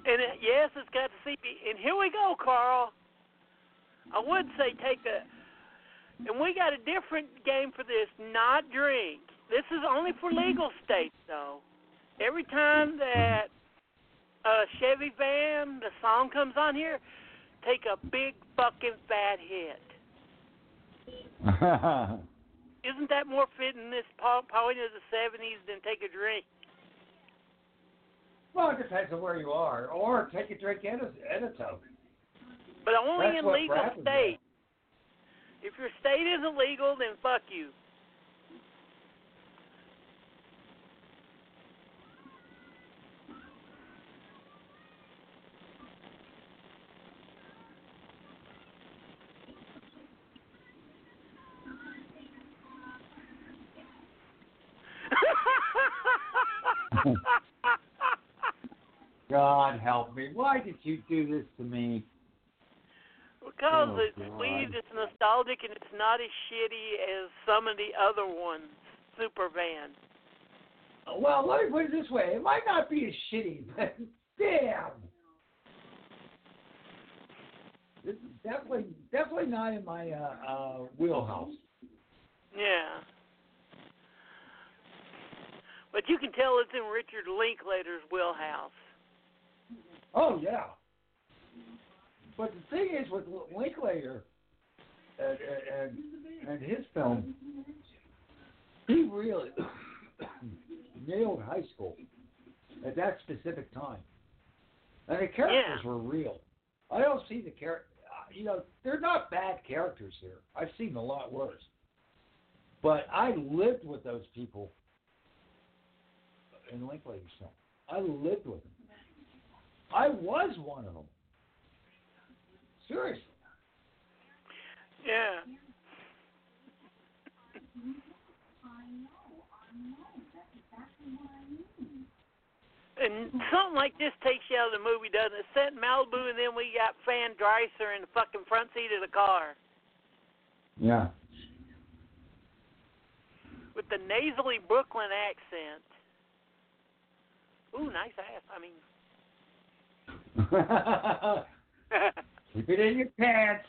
And it, yes, it's got to see me. And here we go, Carl. I would say take a And we got a different game for this, not drink. This is only for legal states, though. Every time that uh, Chevy Van, the song comes on here, take a big fucking fat hit. Isn't that more fitting this point of the seventies than take a drink? Well, it depends on where you are. Or take a drink and a, and a token. But only That's in legal states. If your state isn't legal, then fuck you. God help me. Why did you do this to me? Because oh, it's God. sweet, it's nostalgic, and it's not as shitty as some of the other ones. Super Van. Well, let me put it this way. It might not be as shitty, but damn. This is definitely, definitely not in my uh, uh, wheelhouse. Yeah. But you can tell it's in Richard Linklater's wheelhouse. Oh, yeah. But the thing is, with Linklater and, and, and his film, he really nailed high school at that specific time. And the characters yeah. were real. I don't see the character. You know, they're not bad characters here. I've seen a lot worse. But I lived with those people in Linklater's film. I lived with them. I was one of them. Seriously. Yeah. And something like this takes you out of the movie, doesn't it? Set in Malibu, and then we got Fan Dreiser in the fucking front seat of the car. Yeah. With the nasally Brooklyn accent. Ooh, nice ass. I mean. Keep it in your pants.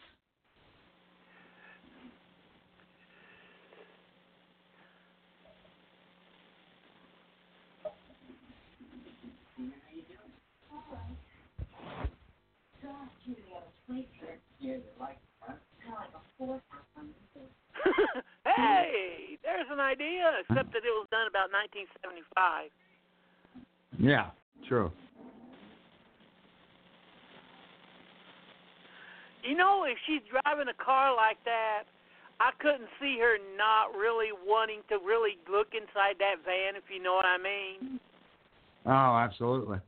Hey, there's an idea, except that it was done about nineteen seventy-five. Yeah, true. You know, if she's driving a car like that, I couldn't see her not really wanting to really look inside that van, if you know what I mean. Oh, absolutely.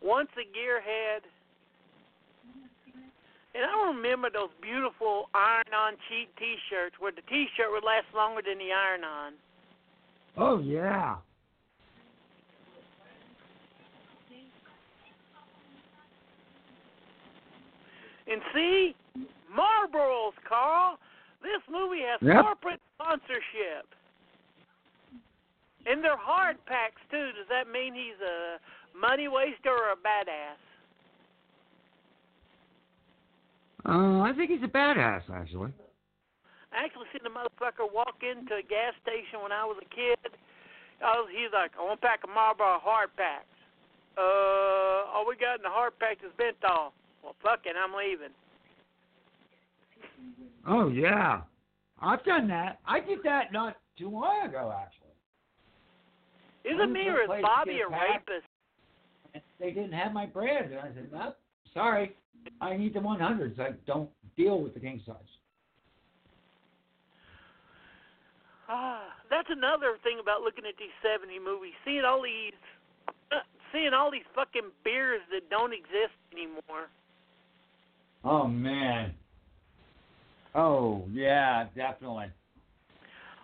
Once a gearhead. And I remember those beautiful iron-on cheap T-shirts where the T-shirt would last longer than the iron-on. Oh, yeah. And see, Marlboro's, Carl. This movie has yep. corporate sponsorship. And they're hard packs, too. Does that mean he's a money waster or a badass? Uh, I think he's a badass, actually. I actually seen the motherfucker walk into a gas station when I was a kid. I was, he's like, I want a pack of Marlboro hard packs. Uh, all we got in the hard pack is Bentall. Well, fuck it, I'm leaving. Oh, yeah. I've done that. I did that not too long ago, actually. Isn't me or is Bobby a rapist? And they didn't have my brand, and I said, no, nope, sorry. I need the one hundreds. I don't deal with the king size. Ah, that's another thing about looking at these seventy movies, seeing all these, uh, seeing all these fucking beers that don't exist anymore. Oh, man. Oh, yeah, definitely.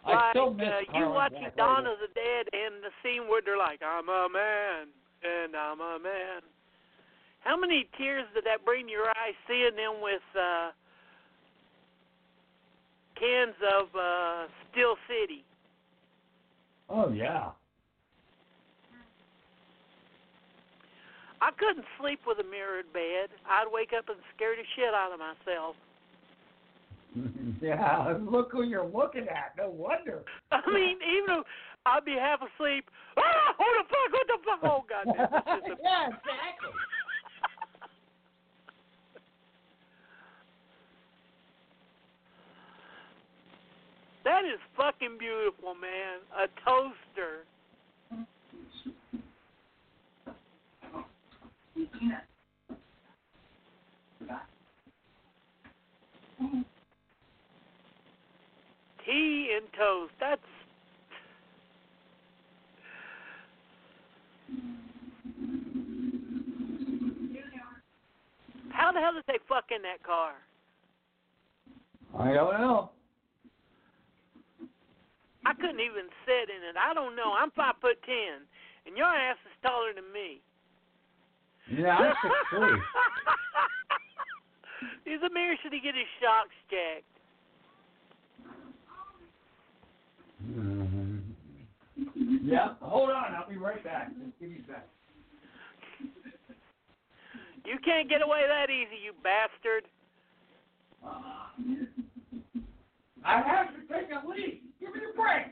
Like, I still miss uh, you watching Dawn of the Dead and the scene where they're like, I'm a man, and I'm a man. How many tears did that bring to your eyes seeing them with uh, cans of uh, Steel City? Oh, yeah. I couldn't sleep with a mirrored bed. I'd wake up and scare the shit out of myself. Yeah, look who you're looking at. No wonder. I mean, even if I'd be half asleep, ah, who the fuck, what the fuck? Oh, God. Damn, yeah, exactly. That is fucking beautiful, man. A toaster. Tea and toast. That's how the hell did they fuck in that car? I don't know. I couldn't even sit in it. I don't know. I'm five foot ten, and your ass is taller than me. Yeah, I'm six three. He's a mirror. Should he get his shocks checked? Mm-hmm. Yeah. Hold on. I'll be right back. Just give me a sec. You can't get away that easy, you bastard. Uh, I have to take a leak. Give me a break.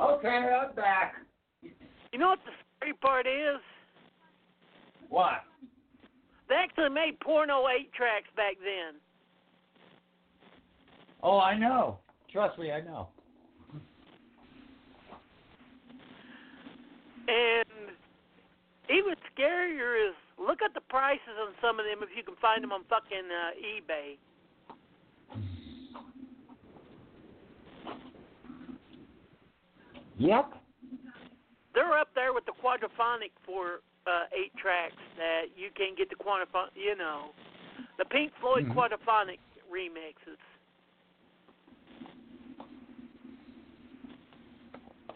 Okay, I'm back. You know what the scary part is? What? They actually made porno eight tracks back then. Oh, I know. Trust me, I know. And even scarier is look at the prices on some of them if you can find them on fucking uh, eBay. Yep. They're up there with the quadraphonic for uh, eight tracks that you can get the quantifon, you know, the Pink Floyd mm-hmm. quadraphonic remixes.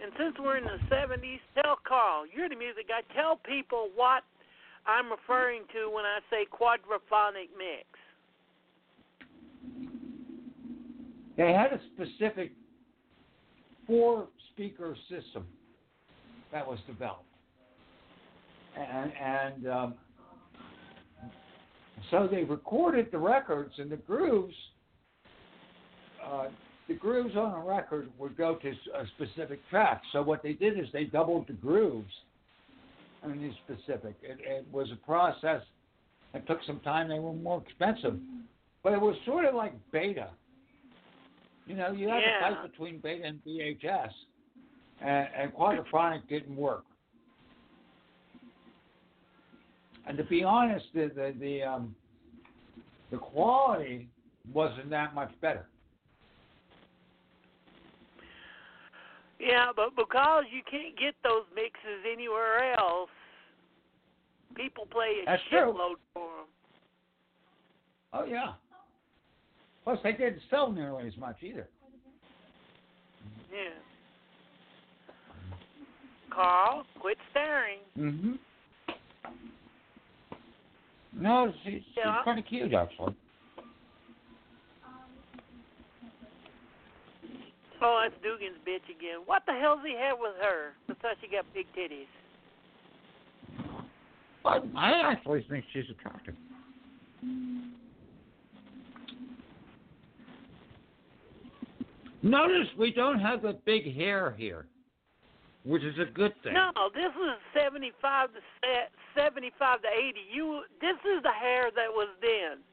And since we're in the seventies, tell Carl, you're the music guy, tell people what I'm referring to when I say quadraphonic mix. They had a specific four-speaker system that was developed. And, and um, so they recorded the records, and the grooves, uh, the grooves on a record would go to a specific track. So what they did is they doubled the grooves on these specific. It, it was a process that took some time. They were more expensive. But it was sort of like beta. You know, you had yeah. to fight between beta and V H S, and, and quadraphonic didn't work. And to be honest, the the the, um, the quality wasn't that much better. Yeah, but because you can't get those mixes anywhere else, people play a That's shitload true. for them. Oh yeah. Plus, they didn't sell nearly as much either. Yeah. Carl, quit staring. Mm-hmm. No, she's, yeah. she's kind of cute, actually. Oh, that's Dugan's bitch again. What the hell's he had with her? Besides, she got big titties. I actually think she's attractive. Notice we don't have the big hair here, which is a good thing. No, this is seventy-five to seventy-five to eighty. You, this is the hair that was then.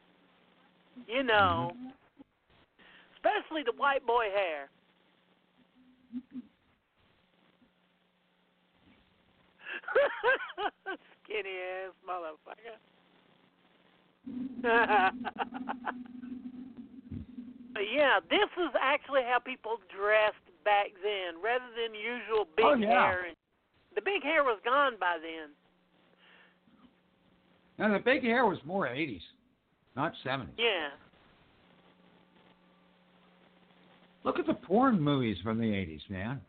You know, mm-hmm. especially the white boy hair. Skinny ass motherfucker. Yeah, this is actually how people dressed back then, rather than usual big oh, yeah. hair. The big hair was gone by then. No, the big hair was more eighties, not seventies. Yeah. Look at the porn movies from the eighties, man.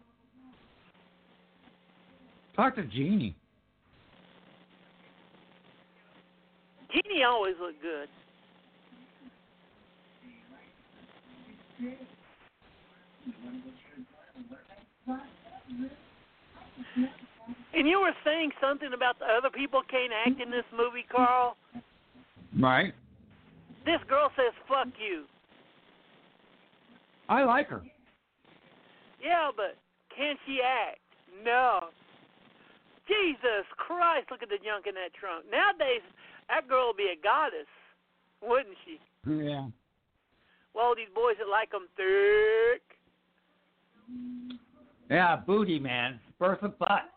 Talk to Jeannie. Jeannie always looked good. And you were saying something about the other people can't act in this movie, Carl. Right. This girl says, fuck you. I like her. Yeah, but can she act? No. Jesus Christ, look at the junk in that trunk. Nowadays, that girl would be a goddess, wouldn't she? Yeah. Well, these boys that like them thick. Yeah, booty, man. Bertha Butt.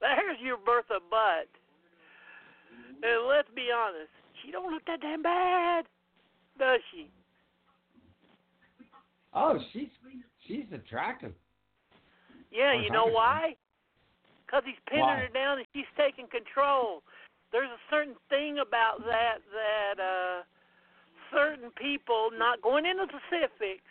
There's your Bertha Butt. And let's be honest, she don't look that damn bad, does she? Oh, she's she's attractive. Yeah, you know why? Because he's pinning her down and she's taking control. There's a certain thing about that that uh, certain people, not going into specifics.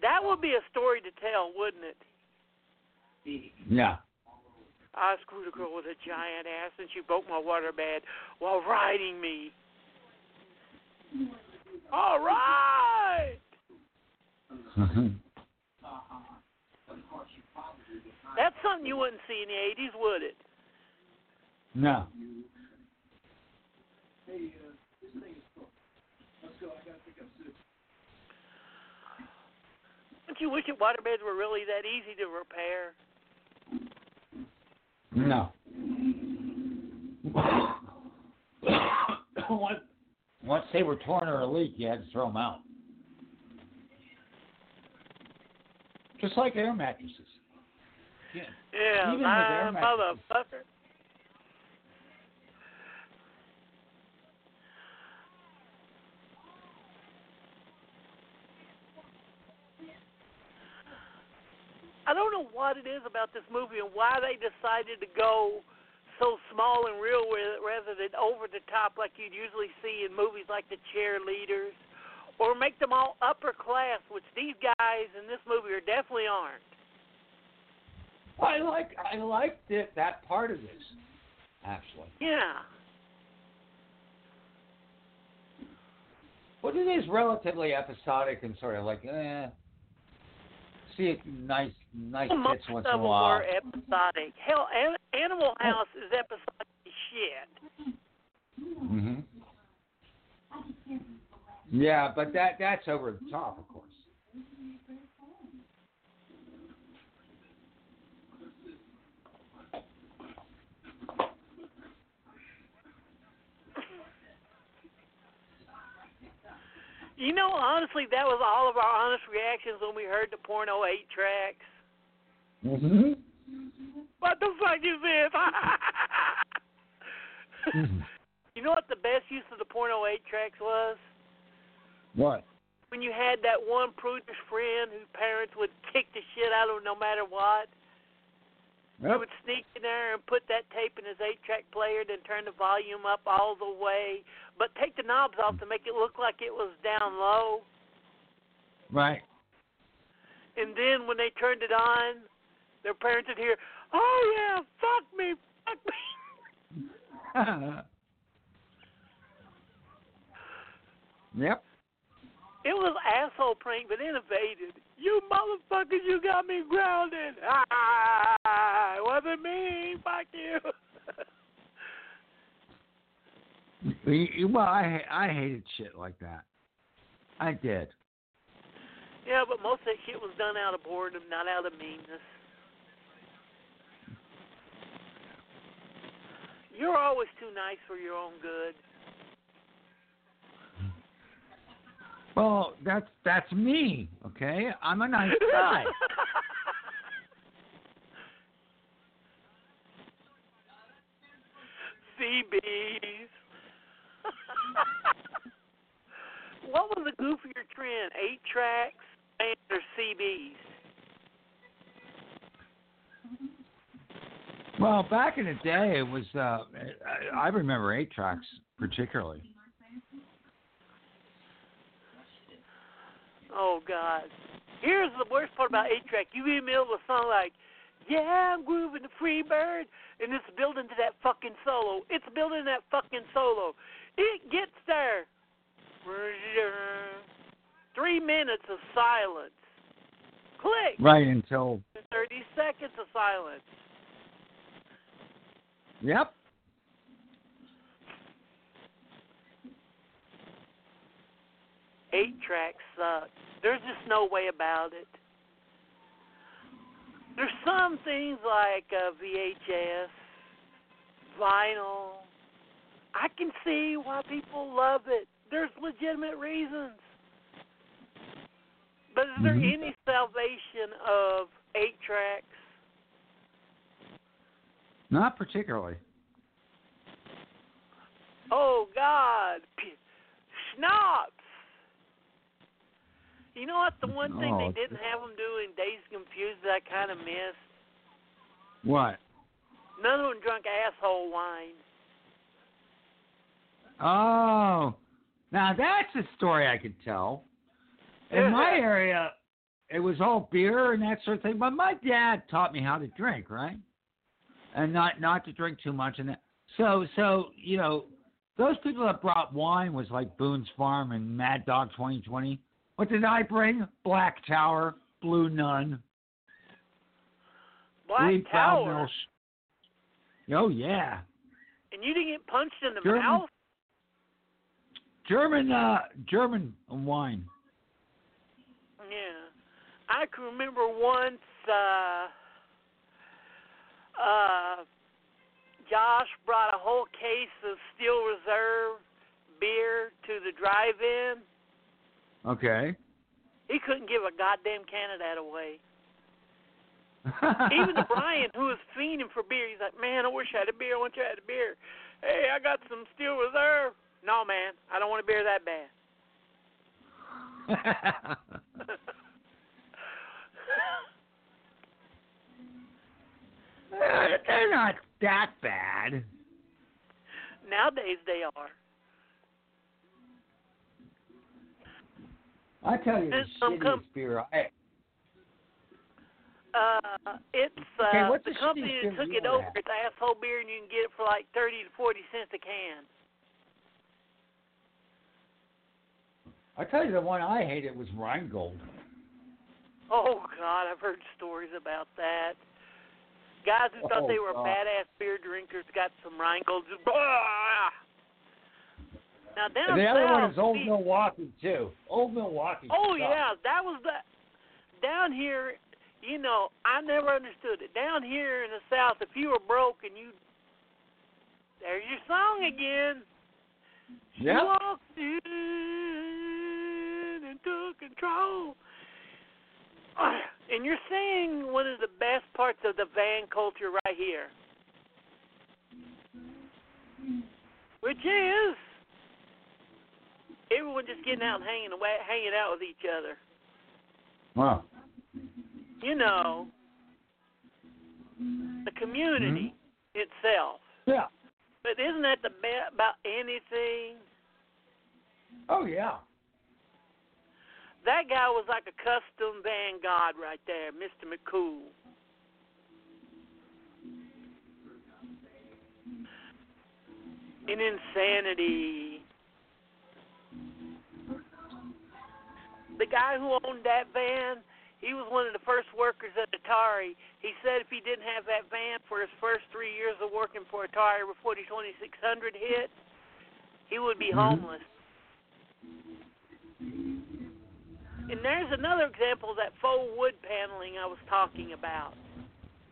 That would be a story to tell, wouldn't it? Yeah. I screwed a girl with a giant ass and she broke my water bed while riding me. All right. That's something you wouldn't see in the eighties, would it? No. Hey, uh, this thing is full. Let's go. I got to pick up soup. Don't you wish that waterbeds were really that easy to repair? No. Once they were torn or a leak, you had to throw them out. Just like air mattresses. Yeah, yeah, even my air mattresses. Motherfucker. I don't know what it is about this movie and why they decided to go so small and real with it rather than over the top like you'd usually see in movies like The Cheerleaders, or make them all upper class, which these guys in this movie are definitely aren't. I like I liked it, that part of this, actually. Yeah. Well, it is relatively episodic and sort of like, eh. See a nice, nice hits once in a while. Most of them are episodic. Hell, Animal House is episodic as shit. Mm-hmm. Yeah, but that that's over the top, of course. You know, honestly, that was all of our honest reactions when we heard the porno eight tracks. Mm-hmm. What the fuck is this? Mm-hmm. You know what the best use of the porno eight tracks was? What? When you had that one prudish friend whose parents would kick the shit out of him no matter what. Yep. He would sneak in there and put that tape in his eight-track player, then turn the volume up all the way, but take the knobs off to make it look like it was down low. Right. And then when they turned it on, their parents would hear, "Oh, yeah, fuck me, fuck me." Yep. It was asshole prank, but innovative. You motherfuckers, you got me grounded. Ah, it wasn't me. Fuck you. Well, I I hated shit like that. I did. Yeah, but most of that shit was done out of boredom, not out of meanness. You're always too nice for your own good. Well, that's that's me, okay? I'm a nice guy. C B's. What was the goofier trend? Eight tracks or C B's? Well, back in the day, it was. Uh, I remember eight tracks particularly. Oh, God. Here's the worst part about eight track. You email a song like, yeah, I'm grooving the free bird, and it's built into that fucking solo. It's built into that fucking solo. It gets there. Three minutes of silence. Click. Right until thirty seconds of silence. Yep. Eight tracks sucks. There's just no way about it. There's some things like uh, V H S, vinyl. I can see why people love it. There's legitimate reasons. But is there mm-hmm. any salvation of eight tracks? Not particularly. Oh, God. Schnapps. You know what? The one thing oh, they didn't have them do in Dazed and Confused that I kind of missed? What? None of them drunk asshole wine. Oh. Now, that's a story I could tell. In my area, it was all beer and that sort of thing, but my dad taught me how to drink, right? And not, not to drink too much. And that. So, so, you know, those people that brought wine was like Boone's Farm and Mad Dog twenty twenty. What did I bring? Black Tower, Blue Nun. Black Lee Tower? Sh- oh, yeah. And you didn't get punched in the German, mouth? German, uh, German wine. Yeah. I can remember once uh, uh, Josh brought a whole case of Steel Reserve beer to the drive-in. Okay. He couldn't give a goddamn can of that away. Even to Brian, who was fiending for beer, he's like, man, I wish I had a beer. I wish I had a beer. Hey, I got some Steel Reserve. No, man, I don't want a beer that bad. They're not that bad. Nowadays they are. I tell you, the shittiest beer. I... Uh, it's uh, okay, what's the, the company that took it over. At? It's asshole beer, and you can get it for like thirty to forty cents a can. I tell you, the one I hated was Rheingold. Oh, God, I've heard stories about that. Guys who thought oh, they were God. badass beer drinkers got some Rheingold. Now, down and the south, other one is Old Milwaukee, too. Old Milwaukee. Oh, stuff. yeah, that was the... Down here, you know, I never understood it. Down here in the South, if you were broke and you... There's your song again. Yeah. She walked in and took control. And you're seeing one of the best parts of the van culture right here. Which is everyone just getting out and hanging away, hanging out with each other. Wow. You know, the community mm-hmm. itself. Yeah. But isn't that the best about anything? Oh, yeah. That guy was like a custom van god right there, Mister McCool. In Insanity. The guy who owned that van, he was one of the first workers at Atari. He said if he didn't have that van for his first three years of working for Atari before the twenty-six hundred hit, he would be homeless. Mm-hmm. And there's another example of that faux wood paneling I was talking about.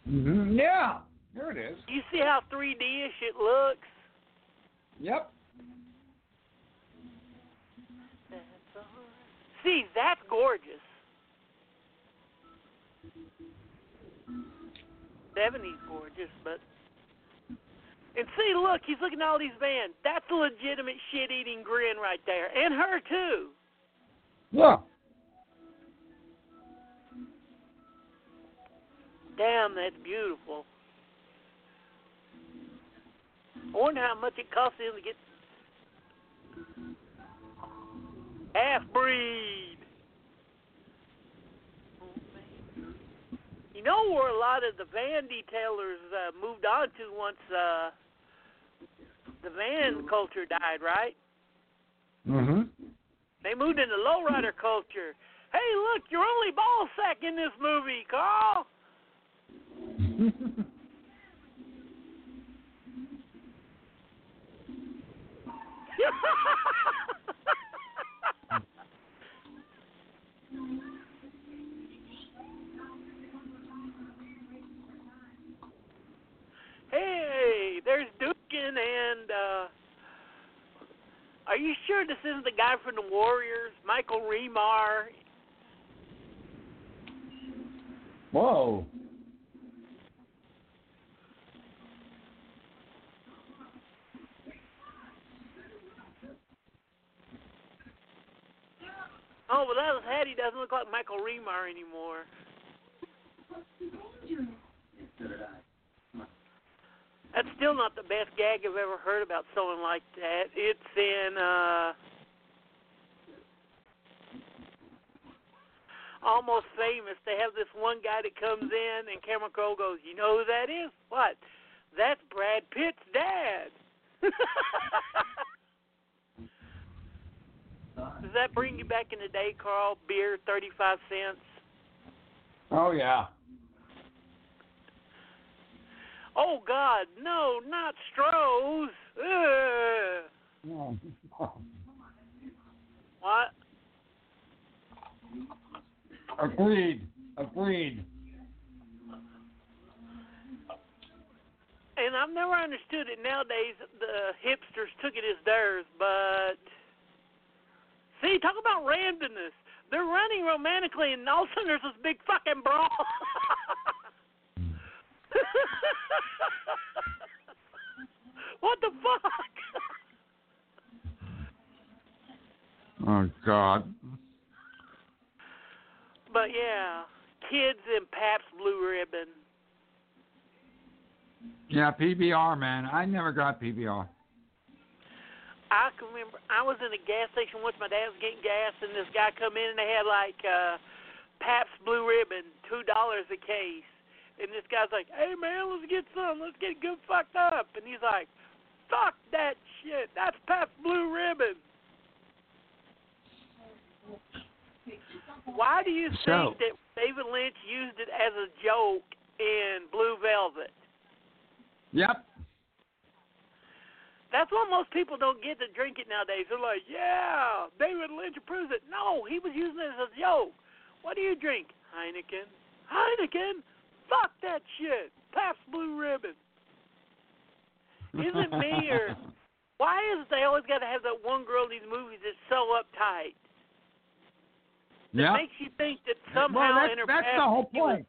Mm-hmm. Yeah, there it is. You see how three D-ish it looks? Yep. That's all right. See, that's gorgeous. seventies gorgeous, but... And see, look, he's looking at all these vans. That's a legitimate shit-eating grin right there. And her, too. Yeah. Damn, that's beautiful. I wonder how much it costs him to get... half-breed. You know where a lot of the van detailers uh, moved on to once uh, the van culture died, right? Mm-hmm. They moved into lowrider culture. Hey, look, you're only ball sack in this movie, Carl. Hey, there's Dukin and, uh, are you sure this isn't the guy from the Warriors, Michael Remar? Whoa. Oh, well, that was Hattie. Doesn't look like Michael Remar anymore. That's still not the best gag I've ever heard about someone like that. It's in, uh, Almost Famous. They have this one guy that comes in, and Cameron Crowe goes, "You know who that is?" "What?" "That's Brad Pitt's dad." Does that bring you back in the day, Carl? Beer, thirty-five cents? Oh, yeah. Oh, God, no, not Stroh's. Ugh. No. What? Agreed. Agreed. And I've never understood it nowadays. The hipsters took it as theirs, but... See, talk about randomness. They're running romantically, and all of a sudden there's this big fucking brawl. What the fuck? Oh, God. But, yeah, kids in Pabst Blue Ribbon. Yeah, P B R, man. I never got P B R. I can remember I was in a gas station once. My dad was getting gas, and this guy come in, and they had like uh, Pabst Blue Ribbon, two dollars a case. And this guy's like, "Hey man, let's get some. Let's get good fucked up." And he's like, "Fuck that shit. That's Pabst Blue Ribbon." Why do you so, think that David Lynch used it as a joke in Blue Velvet? Yep. That's why most people don't get to drink it nowadays. They're like, "Yeah, David Lynch approves it." No, he was using it as a joke. "What do you drink?" "Heineken." "Heineken? Fuck that shit. Pabst Blue Ribbon." Is it me, or why is it they always got to have that one girl in these movies that's so uptight? That yep. makes you think that somehow well, that's, in her that's past the whole point.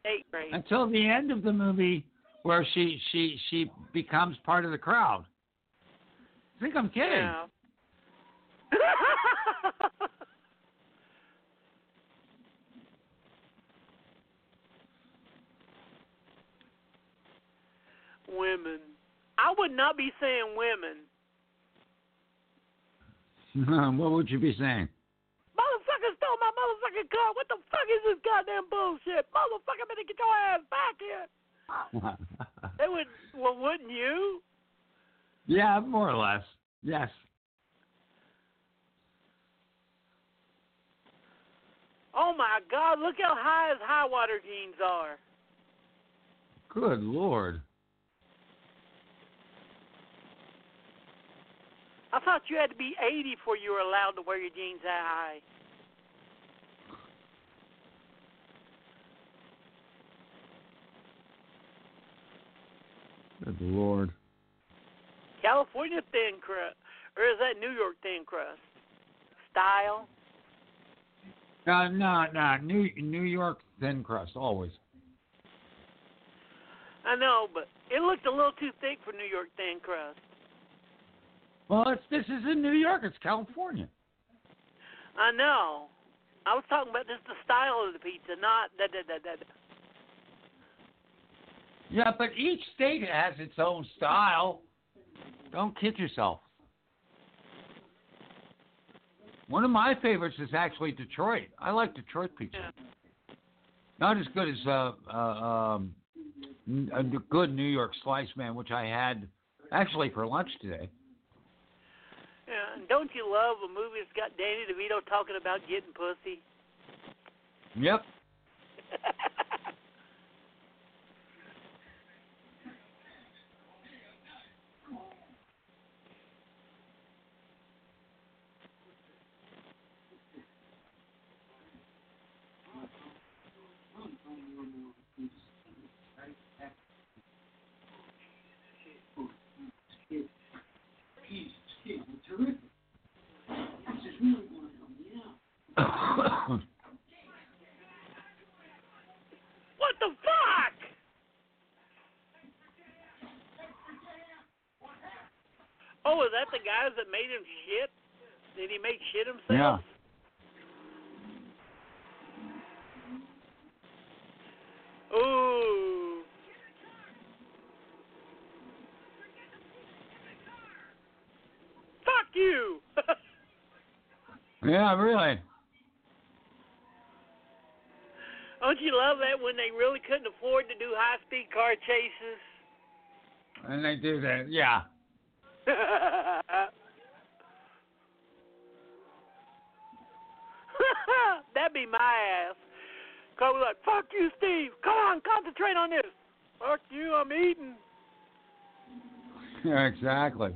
Until the end of the movie where she she she becomes part of the crowd. I think I'm kidding. Yeah. Women. I would not be saying women. What would you be saying? "Motherfucker stole my motherfucking car. What the fuck is this goddamn bullshit? Motherfucker, better get your ass back here." They would. Well, wouldn't you? Yeah, more or less. Yes. Oh, my God. Look how high his high water jeans are. Good Lord. I thought you had to be eighty before you were allowed to wear your jeans that high. Good Lord. California thin crust, or is that New York thin crust style? Uh, no, no, New New York thin crust always. I know, but it looked a little too thick for New York thin crust. Well, it's, this is in New York. It's California. I know. I was talking about just the style of the pizza, not da da da da. Yeah, but each state has its own style. Don't kid yourself. One of my favorites is actually Detroit. I like Detroit pizza. Yeah. Not as good as uh, uh, um, a good New York slice, man, which I had actually for lunch today. Uh, don't you love a movie that's got Danny DeVito talking about getting pussy? Yep. Oh, is that the guys that made him shit? Did he make shit himself? Yeah. Ooh. Fuck you. Yeah, really. Don't you love that when they really couldn't afford to do high-speed car chases? And they do that, yeah. That'd be my ass. Cause we're like, fuck you, Steve. Come on, concentrate on this. Fuck you, I'm eating. Yeah, exactly.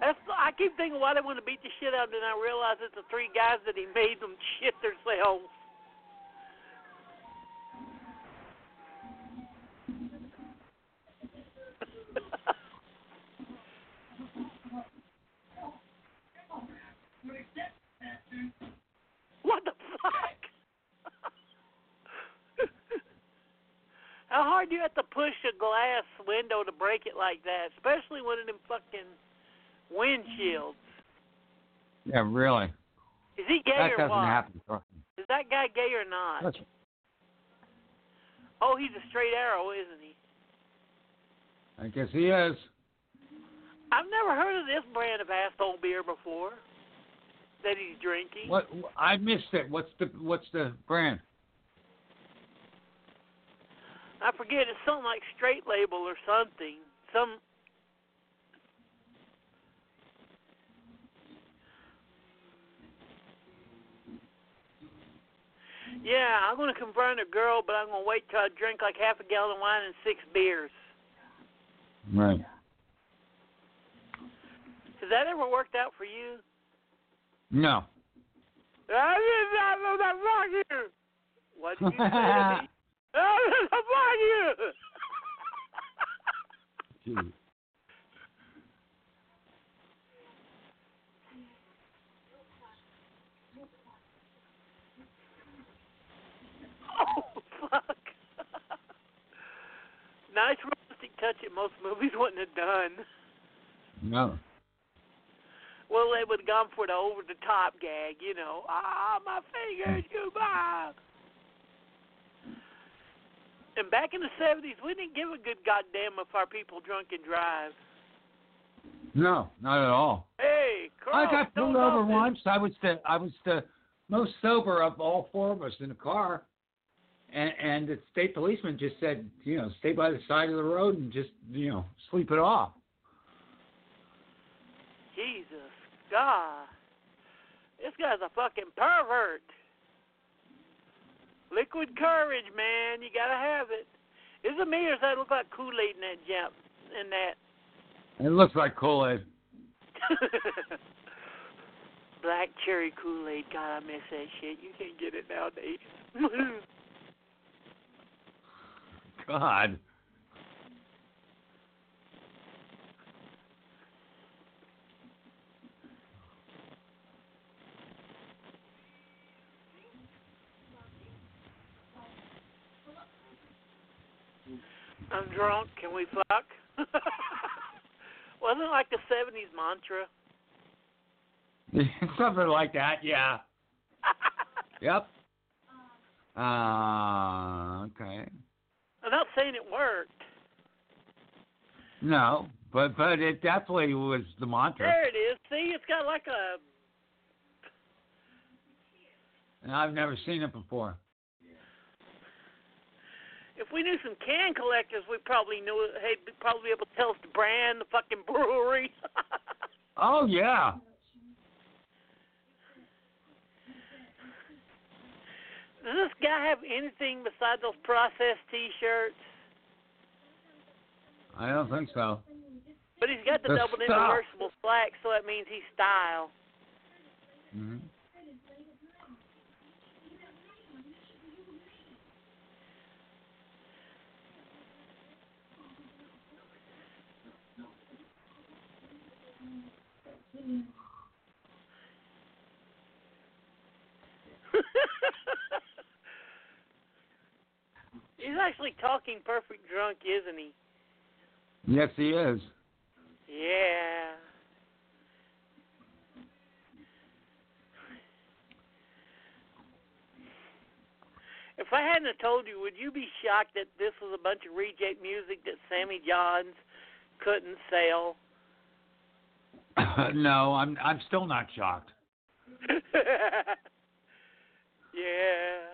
That's, I keep thinking why they want to beat the shit out of them, and I realize it's the three guys that he made them shit themselves. What the fuck? How hard do you have to push a glass window to break it like that? Especially one of them fucking windshields. Yeah, really. Is he gay that or doesn't what? Happen. Is that guy gay or not? That's... Oh, he's a straight arrow, isn't he? I guess he is. I've never heard of this brand of asshole beer before that he's drinking. What? I missed it. What's the What's the brand? I forget. It's something like Straight Label or something. Some. Yeah, I'm going to confront a girl, but I'm going to wait till I drink like half a gallon of wine and six beers. Right. Has that ever worked out for you? No. I did not know that fuck you. What did you say to me? I did not fuck you. Jeez. Oh, fuck. Nice rustic touch that most movies wouldn't have done. No. Well, they would have gone for the over-the-top gag, you know. Ah, my fingers, goodbye. And back in the seventies, we didn't give a good goddamn if our people drunk and drive. No, not at all. Hey, Carl, I got pulled over once. I was the I was the most sober of all four of us in the car. And, and the state policeman just said, you know, stay by the side of the road and just, you know, sleep it off. Jesus, God. This guy's a fucking pervert. Liquid courage, man. You gotta have it. Is it me or does that look like Kool-Aid in that jump? In that? It looks like Kool-Aid. Black cherry Kool-Aid. God, I miss that shit. You can't get it nowadays. God. I'm drunk. Can we fuck? Wasn't it like the seventies mantra? Something like that, yeah. Yep. Uh, okay. I'm not saying it worked. No, but but it definitely was the mantra. There it is. See, it's got like a... And I've never seen it before. If we knew some can collectors, we probably knew. They'd probably be able to tell us the brand, the fucking brewery. Oh, yeah. Does this guy have anything besides those processed T-shirts? I don't think so. But he's got the, the double irreversible slack, so that means he's style. Mm-hmm. He's actually talking perfect drunk, isn't he? Yes, he is. Yeah. If I hadn't have told you, would you be shocked that this was a bunch of reject music that Sammy Johns couldn't sell? No, I'm I'm still not shocked. Yeah.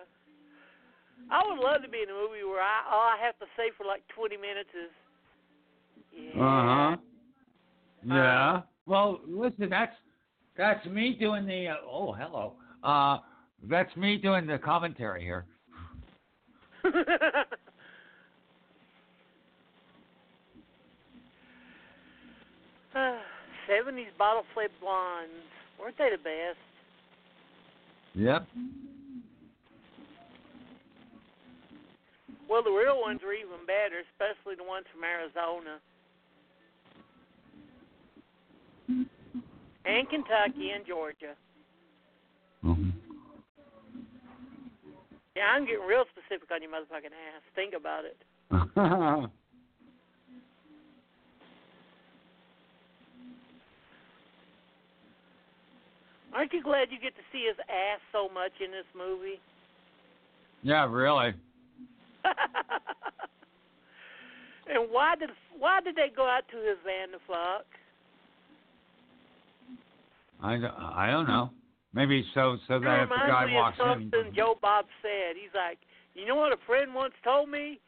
I would love to be in a movie where I, all I have to say for like twenty minutes is, yeah. Uh-huh. Yeah. Uh, well, listen, that's that's me doing the, uh, oh, hello. Uh, that's me doing the commentary here. uh. seventies bottle flip blondes. Weren't they the best? Yep. Well, the real ones are even better, especially the ones from Arizona. And Kentucky and Georgia. Mm-hmm. Yeah, I'm getting real specific on your motherfucking ass. Think about it. Aren't you glad you get to see his ass so much in this movie? Yeah, really. And why did why did they go out to his van to fuck? I don't, I don't know. Maybe so so that if the guy walks in. It reminds me of something Joe Bob said. He's like, you know what a friend once told me?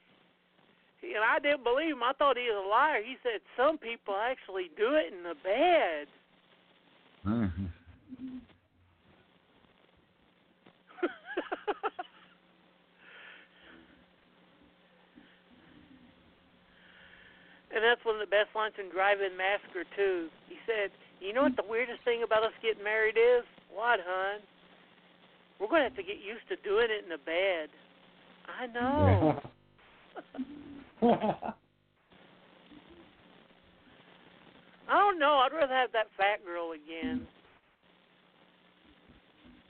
And I didn't believe him. I thought he was a liar. He said, some people actually do it in the bed. Mm-hmm. And that's one of the best lines in Drive-In Massacre, too. He said, you know what the weirdest thing about us getting married is? What, hon? We're going to have to get used to doing it in the bed. I know. Yeah. I don't know. I'd rather have that fat girl again.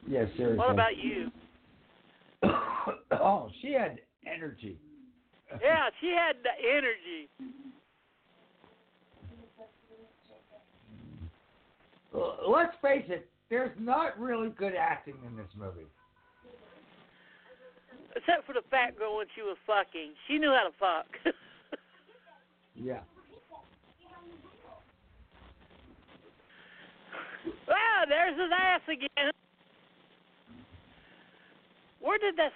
Yeah, seriously. What about you? Oh, she had energy. Yeah, she had the energy. Let's face it, there's not really good acting in this movie. Except for the fat girl when she was fucking. She knew how to fuck. Yeah. Wow, there's his ass again. Where did that...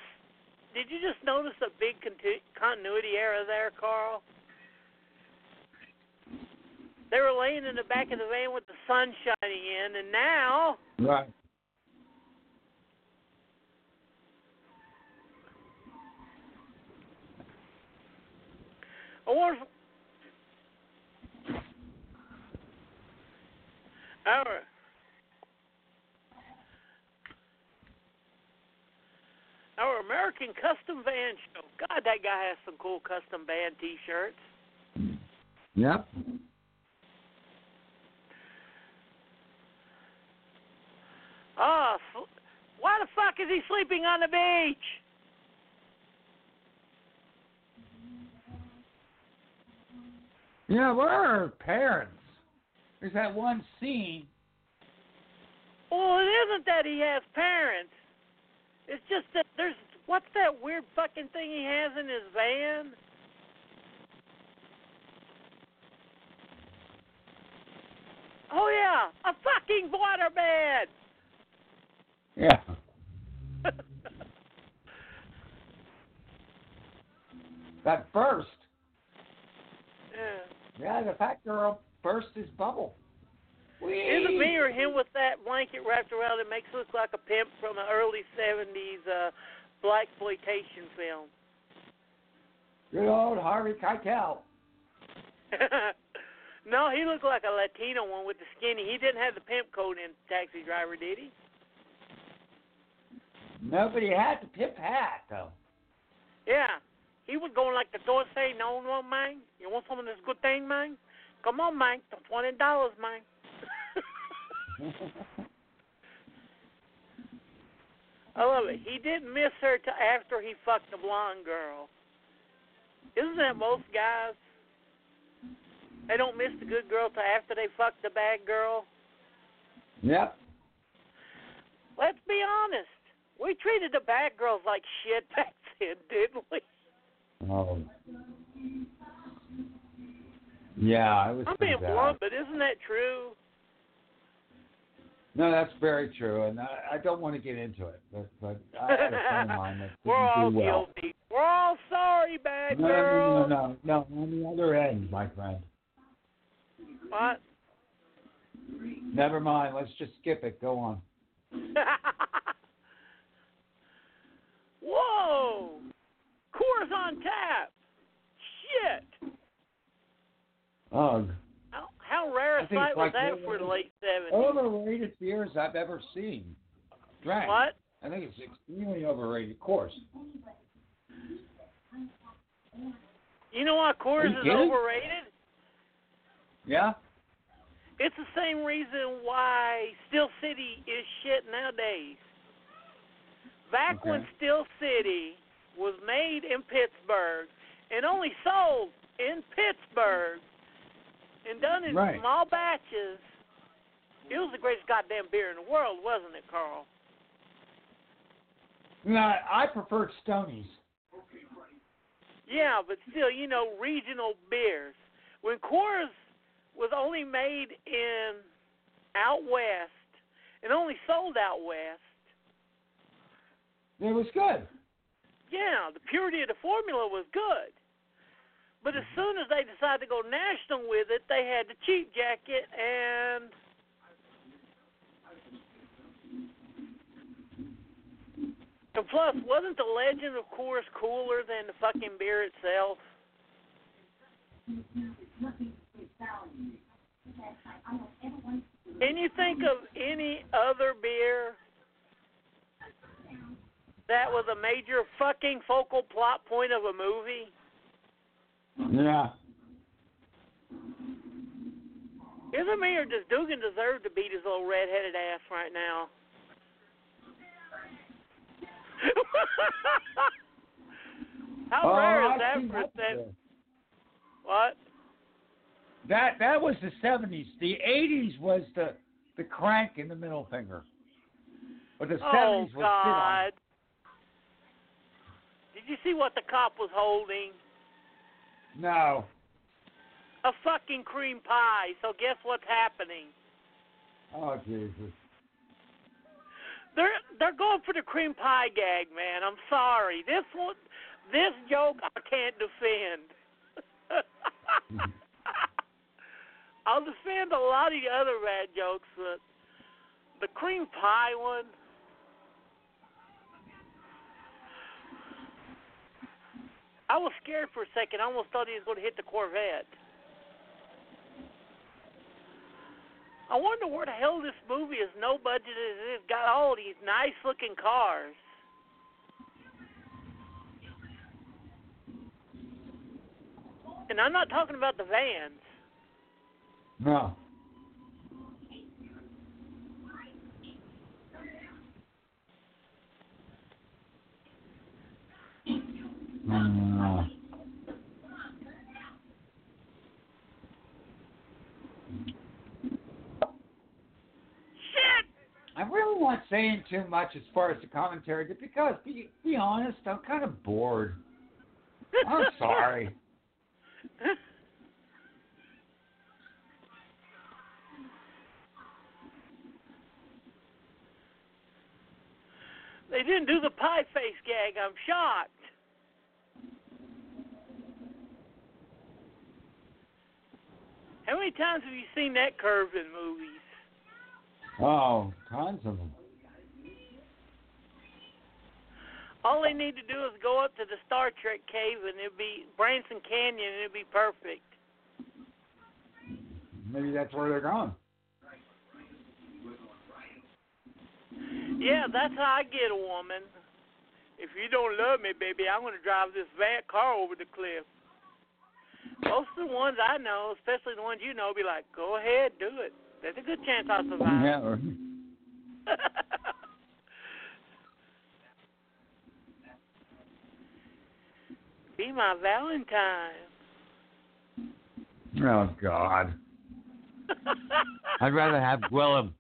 Did you just notice a big conti- continuity error there, Carl? They were laying in the back of the van with the sun shining in, and now... Right. I wonder... All right. Our American Custom Van Show. God, that guy has some cool custom van T-shirts. Yep. Oh, why the fuck is he sleeping on the beach? Yeah, where are her parents? There's that one scene. Well, it isn't that he has parents. It's just that there's, what's that weird fucking thing he has in his van? Frazetta, a fucking waterman. Yeah. That burst. Yeah. Yeah, the fat girl burst his bubble. Whee! Is it me or him with that blanket wrapped around it makes it look like a pimp from an early seventies uh, blaxploitation film? Good old Harvey Keitel. No, he looked like a Latino one with the skinny. He didn't have the pimp coat in Taxi Driver, did he? No, but he had the pimp hat, though. Yeah. He was going like the door saying, no, no, man. You want some of this good thing, man? Come on, man. twenty dollars, man. I love it. He didn't miss her till after he fucked the blonde girl. Isn't that most guys? They don't miss the good girl till after they fuck the bad girl. Yep. Let's be honest. We treated the bad girls like shit back then, didn't we? Oh. Yeah, I was. I'm being blunt, but isn't that true? No, that's very true, and I, I don't want to get into it. But, but I had a friend of mine that didn't We're all do well. guilty. We're all sorry, bad no, girl. No, no, no, no. On the other end, my friend. What? Never mind. Let's just skip it. Go on. Whoa! Coors on tap. Shit. Ugh. How, how rare a sight was like that for the late seventies? Overrated beers I've ever seen. Drank. What? I think it's extremely overrated. Coors. You know why Coors is overrated? Yeah. It's the same reason why Still City is shit nowadays. Back okay. when Still City was made in Pittsburgh and only sold in Pittsburgh and done in right. small batches, it was the greatest goddamn beer in the world, wasn't it, Carl? No, I preferred Stoney's. Yeah, but still, you know, regional beers. When Coors was only made in out west and only sold out west, it was good. Yeah, the purity of the formula was good. But as soon as they decided to go national with it, they had the cheap jacket and... And plus, wasn't the legend of Coors cooler than the fucking beer itself? Can you think of any other beer that was a major fucking focal plot point of a movie? Yeah. Is it me or does Dugan deserve to beat his little red-headed ass right now? How oh, rare is I've that for a seventies? What? That that was the seventies. The eighties was the the crank in the middle finger. But the oh, seventies was God. Sit on. Did you see what the cop was holding? No. A fucking cream pie. So guess what's happening? Oh, Jesus. They're they're going for the cream pie gag, man. I'm sorry. This one, this joke, I can't defend. I'll defend a lot of the other bad jokes, but the cream pie one. I was scared for a second. I almost thought he was going to hit the Corvette. I wonder where the hell this movie is no budget as it has got all these nice looking cars. And I'm not talking about the vans. No. Mm. Shit! I really not saying too much as far as the commentary, but because, be, be honest, I'm kind of bored. I'm sorry. They didn't do the pie face gag. I'm shocked. How many times have you seen that curve in movies? Oh, tons of them. All they need to do is go up to the Star Trek cave, and it'll be Branson Canyon, and it'll be perfect. Maybe that's where they're going. Yeah, that's how I get a woman. If you don't love me, baby, I'm going to drive this van car over the cliff. Most of the ones I know, especially the ones you know, be like, go ahead, do it. There's a good chance I'll survive. Yeah, or... Be my Valentine. Oh, God. I'd rather have Gwilliam.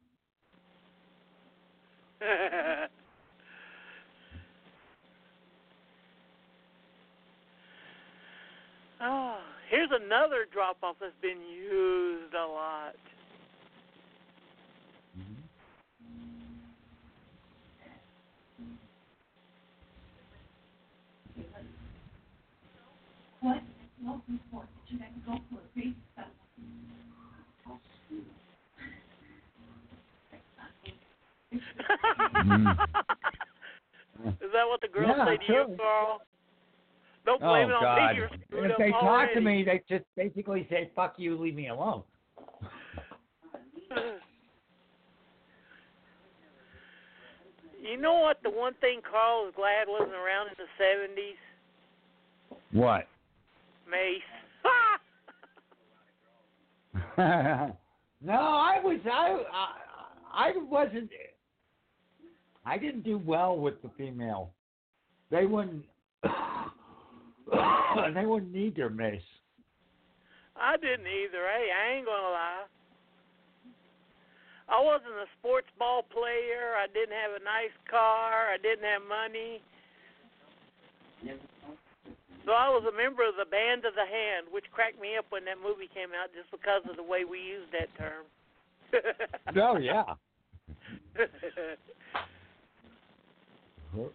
Oh, here's another drop-off that's been used a lot. What most important is that you go for a big settlement. Is that what the girls yeah, say to sure. you, Carl? Don't blame oh, it on me. You're screwed if up they talk already. To me, they just basically say, fuck you, leave me alone. You know what? The one thing Carl is glad wasn't around in the seventies? What? Mace. No, I was I, I I wasn't I didn't do well with the female. They wouldn't they wouldn't need their mace. I didn't either, hey, I ain't gonna lie. I wasn't a sports ball player, I didn't have a nice car, I didn't have money. Yep. So I was a member of the Band of the Hand, which cracked me up when that movie came out just because of the way we used that term. Oh, yeah.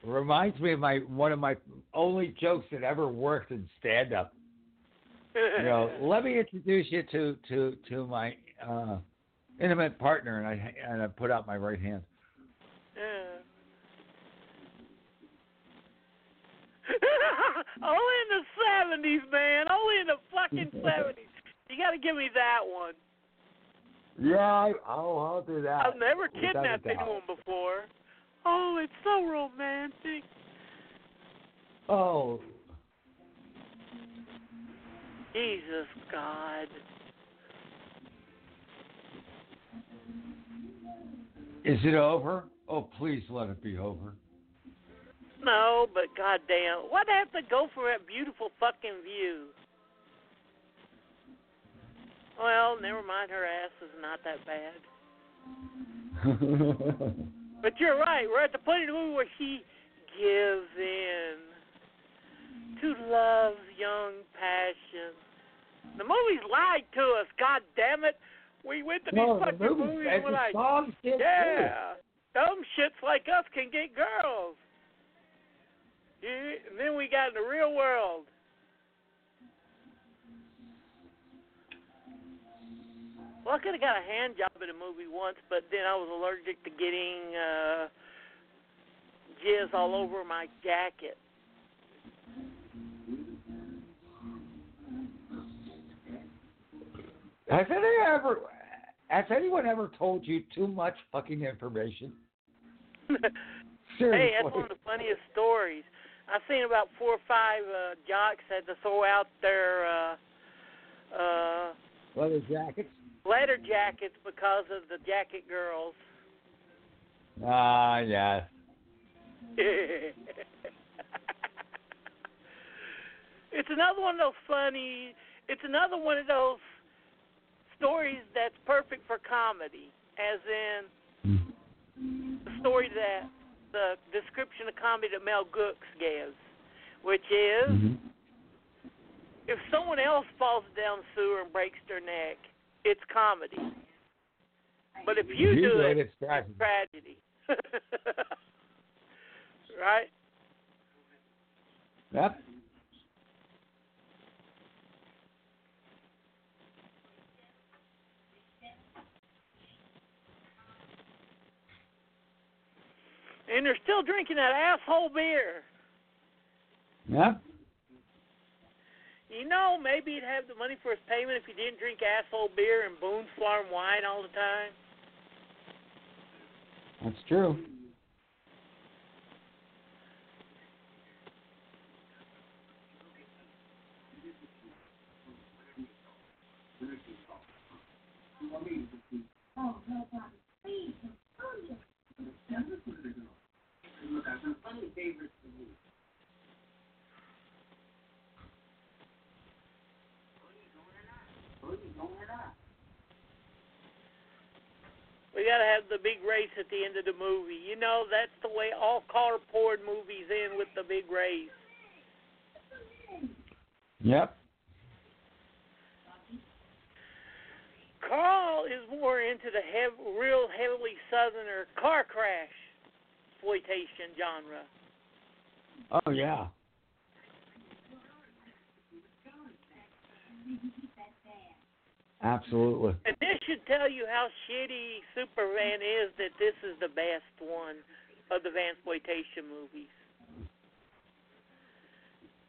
Reminds me of my one of my only jokes that ever worked in stand-up. You know, let me introduce you to, to, to my uh, intimate partner, and I, and I put out my right hand. Yeah. Only in the seventies, man. Only in the fucking seventies. You got to give me that one. Yeah, I, I'll, I'll do that. I've never kidnapped anyone before. Oh, it's so romantic. Oh. Jesus, God. Is it over? Oh, please let it be over. No, but goddamn, why'd I have to go for that beautiful fucking view? Well, never mind, her ass is not that bad. But you're right, we're at the point in the movie where she gives in to love's young passion. The movie's lied to us, god damn it. We went to these no, fucking the movie, movies and we're like, yeah, too. Dumb shits like us can get girls. And then we got in the real world. Well, I could have got a hand job in a movie once, but then I was allergic to getting uh, jizz all over my jacket. Has anyone ever, has anyone ever told you too much fucking information? Seriously. Hey, that's one of the funniest stories. I've seen about four or five uh, jocks had to throw out their uh, uh, leather jackets. Leather jackets because of the jacket girls. Ah, uh, yes. It's another one of those funny. It's another one of those stories that's perfect for comedy, as in the story that. The description of comedy that Mel Brooks gives, which is mm-hmm. if someone else falls down the sewer and breaks their neck, it's comedy. But if you, you do it, it, it's tragedy. It's tragedy. right? Yep. And they're still drinking that asshole beer. Yep. You know, maybe he'd have the money for his payment if he didn't drink asshole beer and Boone's Farm wine all the time. That's true. Oh, no, God. Please, we got to have the big race at the end of the movie. You know, that's the way all car porn movies end, with the big race. Yep. Carl is more into the hev- real heavily Southerner car crash exploitation genre. Oh, yeah. Absolutely. And this should tell you how shitty Supervan is, that this is the best one of the Vansploitation movies.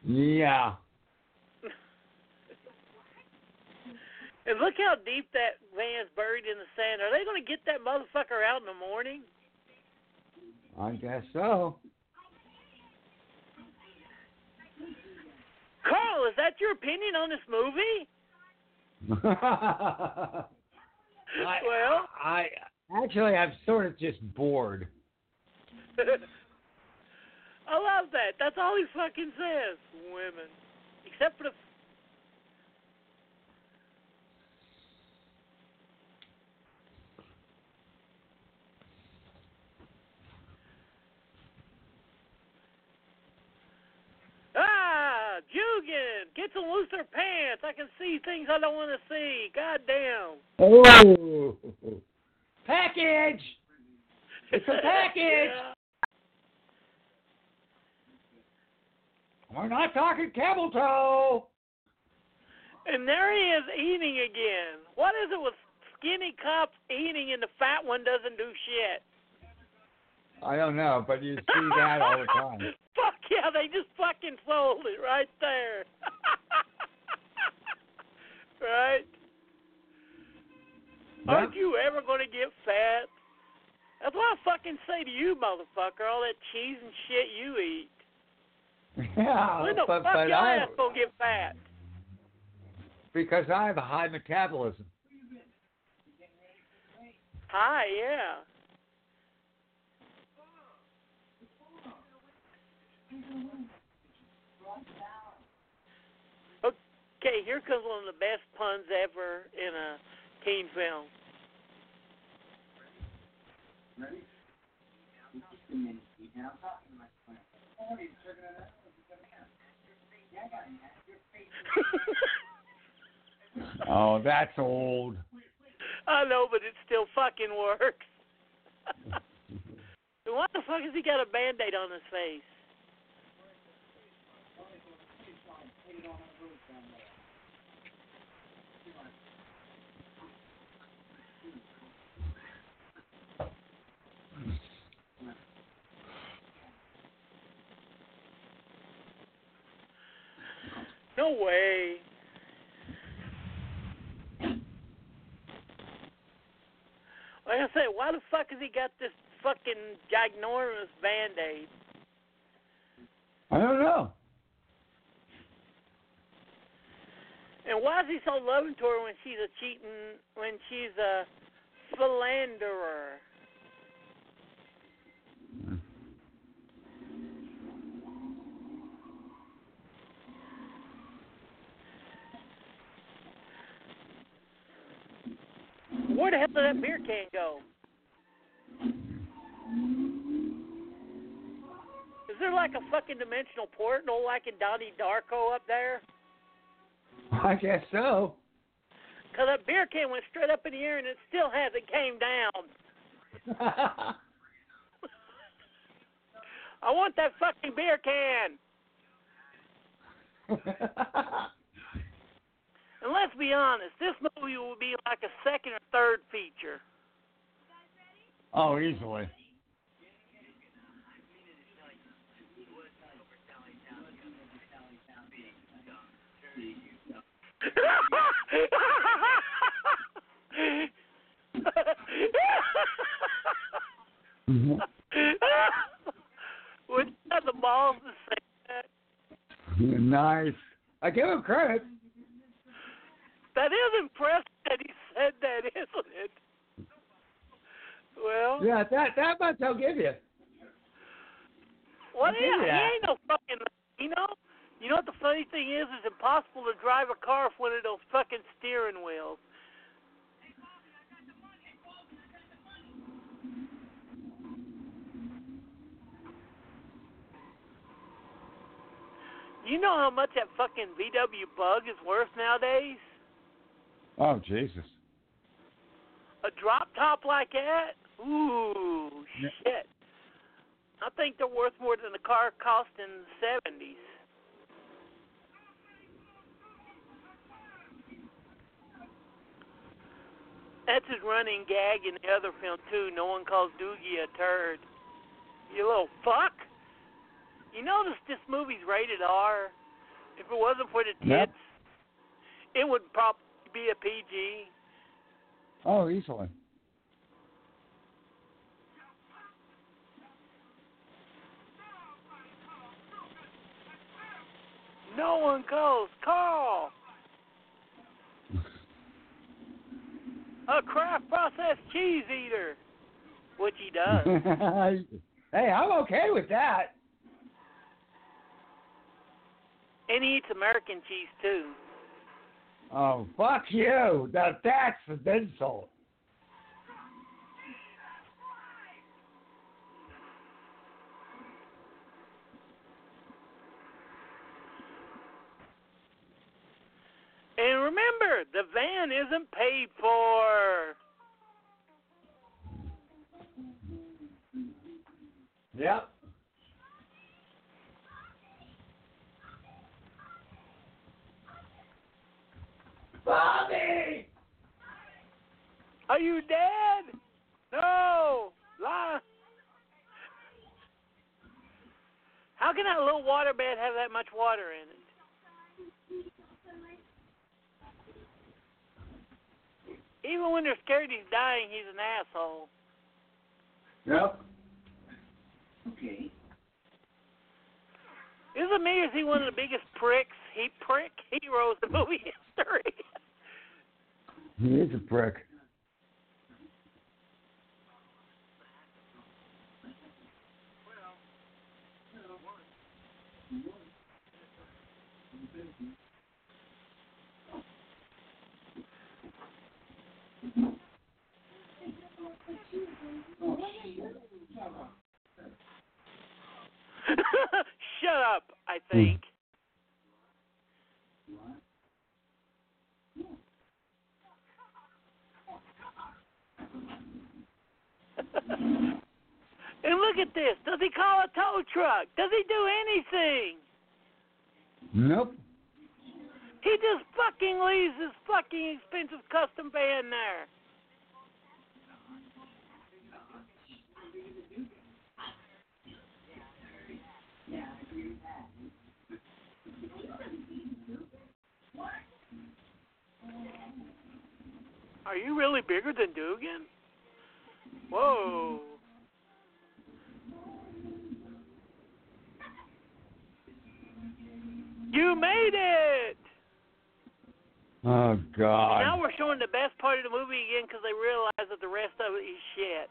Yeah. And look how deep that van's buried in the sand. Are they going to get that motherfucker out in the morning? I guess so. Carl, is that your opinion on this movie? I, well, I, I actually I'm sort of just bored. I love that. That's all he fucking says. Women, except for the. Ah, Jugan, get some looser pants. I can see things I don't want to see. Goddamn. Oh, package. It's a package. Yeah. We're not talking camel toe. And there he is eating again. What is it with skinny cops eating and the fat one doesn't do shit? I don't know, but you see that all the time. Fuck yeah, they just fucking sold it right there. Right? Yep. Aren't you ever going to get fat? That's what I fucking say to you, motherfucker, all that cheese and shit you eat. Yeah, when the but, fuck but your I, ass going to get fat? Because I have a high metabolism. High, yeah. Okay, here comes one of the best puns ever in a teen film. Ready? Oh, that's old. I know, but it still fucking works. Why the fuck has he got a Band-Aid on his face? No way. Like I say, why the fuck has he got this fucking ginormous Band-Aid? I don't know. And why is he so loving to her when she's a cheating, when she's a philanderer? Where the hell did that beer can go? Is there like a fucking dimensional portal like in Donnie Darko up there? I guess so. Because that beer can went straight up in the air and it still hasn't came down. I want that fucking beer can. And let's be honest, this movie will be like a second or third feature. Oh, easily. Would you have the balls to say that? Nice. I give him credit. That is impressive that he said that, isn't it? Well, yeah, that that much I'll give you. Well, yeah, he ain't no fucking, you know. You know what the funny thing is? It's impossible to drive a car with one of those fucking steering wheels. Hey, Bobby, I got the money. Hey, Bobby, I got the money. You know how much that fucking V W Bug is worth nowadays? Oh, Jesus. A drop top like that? Ooh, yeah. Shit. I think they're worth more than the car cost in the seventies. That's his running gag in the other film, too. No one calls Doogie a turd. You little fuck. You notice this movie's rated R. If it wasn't for the tits, yeah. It would probably be a P G. Oh, easily. No one calls Carl. A craft processed cheese eater, which he does. Hey, I'm okay with that. And he eats American cheese, too. Oh, fuck you. Now, that's an insult. And remember, the van isn't paid for. Yep. Bobby! Are you dead? No! Lie! How can that little waterbed have that much water in it? Even when they're scared he's dying, he's an asshole. Yep. Okay. Isn't me, is he one of the biggest pricks? He prick heroes in movie history. He is a prick. Shut up, I think. And look at this. Does he call a tow truck? Does he do anything? Nope. He just fucking leaves his fucking expensive custom van there. Are you really bigger than Dugan? Whoa. You made it! Oh, God. Now we're showing the best part of the movie again because they realize that the rest of it is shit.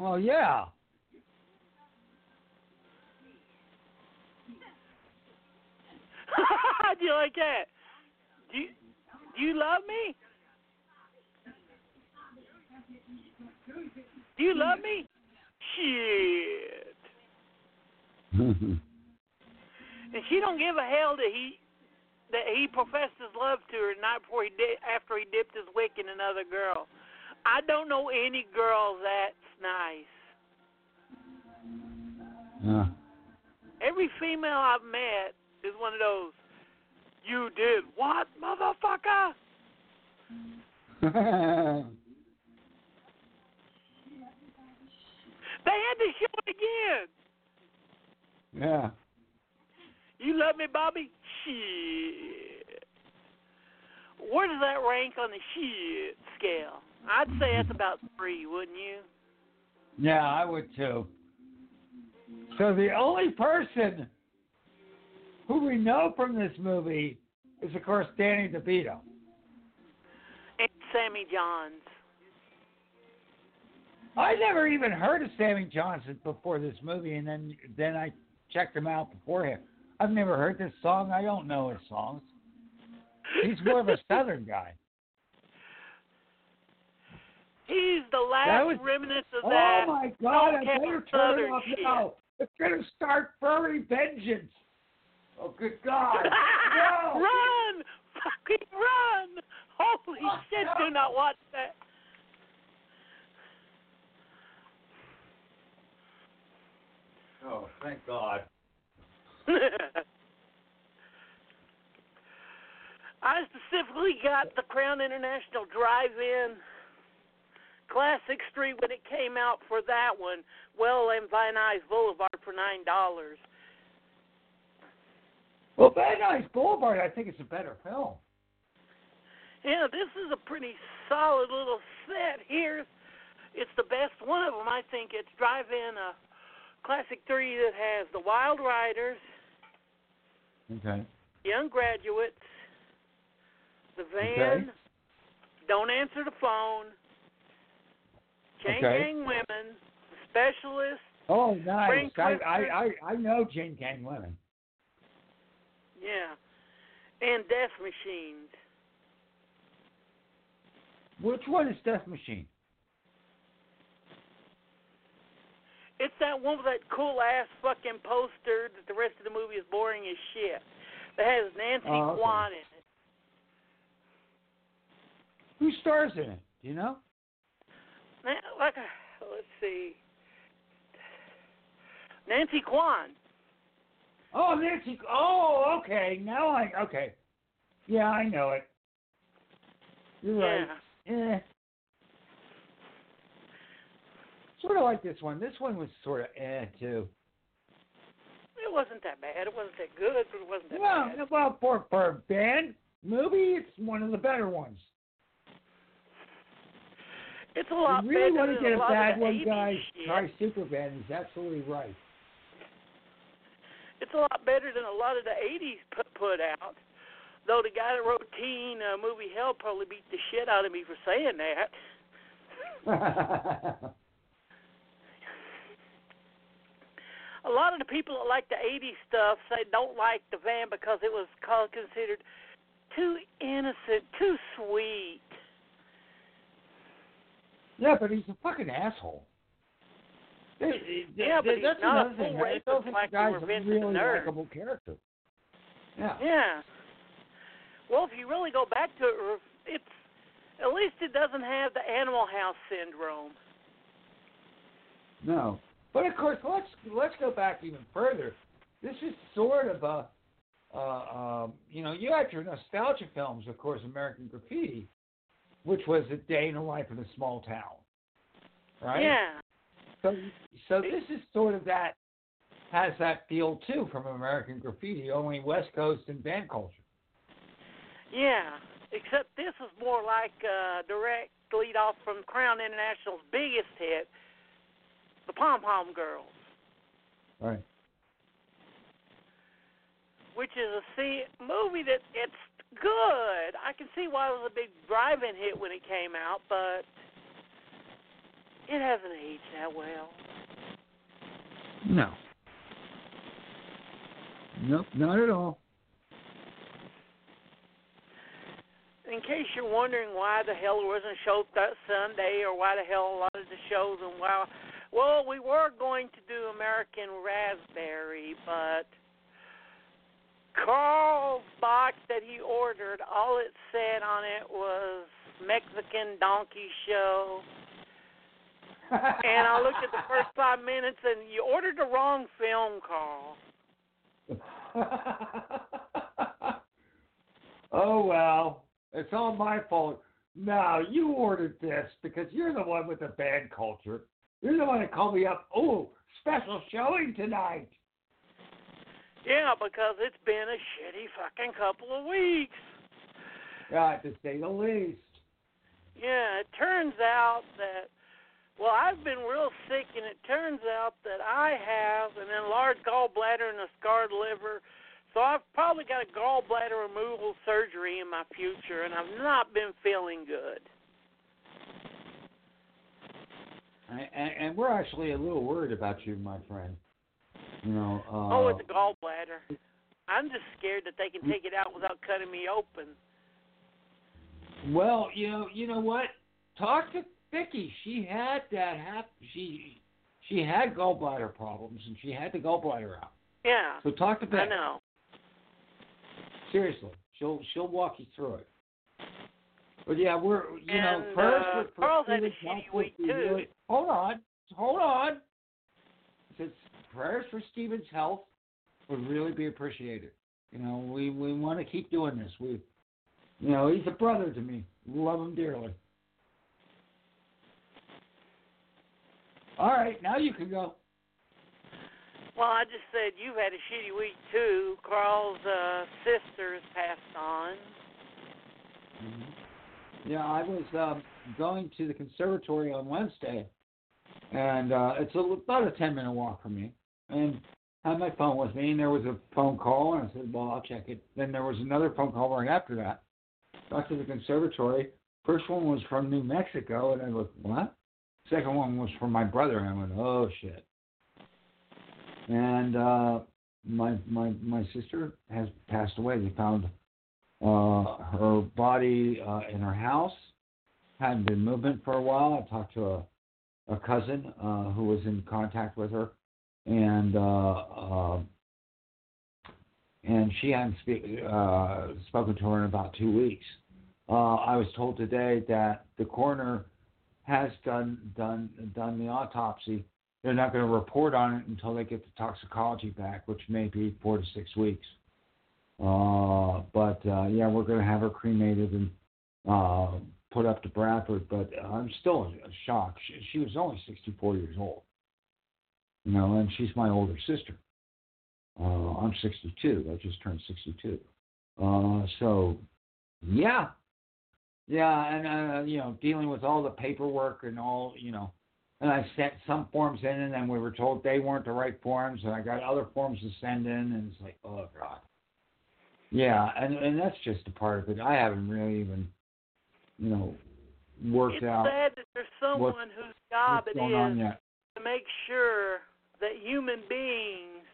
Well, yeah. Do you like that? Do you, do you love me? Do you love me? Shit. And she don't give a hell that he that he professed his love to her not before he did after he dipped his wick in another girl. I don't know any girl that's nice. Yeah. Every female I've met is one of those, you did what, motherfucker? They had to show it again. Yeah. You love me, Bobby? Shit. Where does that rank on the shit scale? I'd say that's about three, wouldn't you? Yeah, I would too. So the only person who we know from this movie is, of course, Danny DeVito. And Sammy Johns. I never even heard of Sammy Johns before this movie, and then then I checked him out beforehand. I've never heard this song. I don't know his songs. He's more of a Southern guy. He's the last was, remnants of oh that. Oh, my God. I better turn it off now. It's going to start furry vengeance. Oh, good God. No. Run. Fucking run. Holy oh, shit. No. Do not watch that. Oh, thank God. I specifically got the Crown International Drive-In Classic Street when it came out for that one. Well, and Van Nuys Boulevard for nine dollars. Well, Van Nuys Boulevard, I think it's a better film. Yeah, this is a pretty solid little set here. It's the best one of them, I think. It's Drive-In uh, Classic three that has the Wild Riders, okay, Young Graduates, the Van, okay, Don't Answer the Phone, Chain okay. Gang Women, The Specialist. Oh, nice. I, I, I, I know Chain Gang Women. Yeah. And Death Machines. Which one is Death Machine? It's that one with that cool-ass fucking poster that the rest of the movie is boring as shit. That has Nancy oh, okay. Kwan in it. Who stars in it? Do you know? Now, like, uh, let's see. Nancy Kwan. Oh, Nancy. Oh, okay. Now I. Okay. Yeah, I know it. You're right. Yeah. Eh. Sort of like this one. This one was sort of eh, too. It wasn't that bad. It wasn't that good, but it wasn't that well, bad. Well, for, for a band movie, it's one of the better ones. It's a lot better than a lot of the eighties shit. You really want to get a bad one, guys. Try Superbad. He's absolutely right. It's a lot better than a lot of the eighties put, put out. Though the guy that wrote Teen uh, Movie Hell probably beat the shit out of me for saying that. A lot of the people that like the eighties stuff say don't like the Van because it was called, considered too innocent, too sweet. Yeah, but he's a fucking asshole. They, they, yeah, they, but he's that's not a full racist like the Revenge of the Nerds. Likable character. Yeah. Yeah. Well, if you really go back to it, it's at least it doesn't have the Animal House syndrome. No. But of course, let's let's go back even further. This is sort of a, uh, um, you know, you had your nostalgia films, of course, American Graffiti, which was A Day in the Life in a Small Town, right? Yeah. So, so this is sort of that has that feel too from American Graffiti, only West Coast and band culture. Yeah, except this is more like a direct lead off from Crown International's biggest hit, the Pom Pom Girls. Right. Which is a see, movie that it's good. I can see why it was a big drive-in hit when it came out, but it hasn't aged that well. No. Nope, not at all. In case you're wondering why the hell there wasn't a show that Sunday or why the hell a lot of the shows and why... Well, we were going to do American Raspberry, but Carl's box that he ordered, all it said on it was Mexican Donkey Show, And I looked at the first five minutes, and you ordered the wrong film, Carl. Oh, well, it's all my fault. No, you ordered this because you're the one with the bad culture. You're the one that called me up, oh, special showing tonight. Yeah, because it's been a shitty fucking couple of weeks. Yeah, to say the least. Yeah, it turns out that, well, I've been real sick, and it turns out that I have an enlarged gallbladder and a scarred liver, so I've probably got a gallbladder removal surgery in my future, and I've not been feeling good. And, and we're actually a little worried about you, my friend. You know. Uh, oh, it's a gallbladder. I'm just scared that they can take it out without cutting me open. Well, you know, you know what? Talk to Vicky. She had that happen. She she had gallbladder problems, and she had the gallbladder out. Yeah. So talk to Vicky. I know. Seriously, she'll she'll walk you through it. But yeah, we're you and, know first. Uh, we're, Carl's had a shitty week too. Really, hold on, hold on. Since prayers for Stephen's health would really be appreciated. You know, we, we want to keep doing this. We. You know, he's a brother to me. Love him dearly. All right, now you can go. Well, I just said you've had a shitty week, too. Carl's uh, sister has passed on. Mm-hmm. Yeah, I was um, going to the conservatory on Wednesday, and uh, it's a, about a ten-minute walk from me. And I had my phone with me, and there was a phone call, and I said, well, I'll check it. Then there was another phone call right after that. Got to the conservatory. First one was from New Mexico, and I went, what? Second one was from my brother, and I went, oh, shit. And uh, my my my sister has passed away. They found uh, her body uh, in her house. Hadn't been movement for a while. I talked to a, a cousin uh, who was in contact with her, and uh, uh, and she hadn't speak, uh, spoken to her in about two weeks. Uh, I was told today that the coroner has done done done the autopsy. They're not going to report on it until they get the toxicology back, which may be four to six weeks. Uh, but, uh, yeah, we're going to have her cremated and uh, put up to Bradford. But I'm still shocked. She, she was only sixty-four years old, you know, and she's my older sister. Uh, I'm sixty-two. I just turned sixty-two. Uh, so, yeah. Yeah, and, uh, you know, dealing with all the paperwork and all, you know. And I sent some forms in, and then we were told they weren't the right forms, and I got other forms to send in, and it's like, oh, God. Yeah, and, and that's just a part of it. I haven't really even, you know, worked it's out. It's sad that there's someone what, whose job it is to make sure that human beings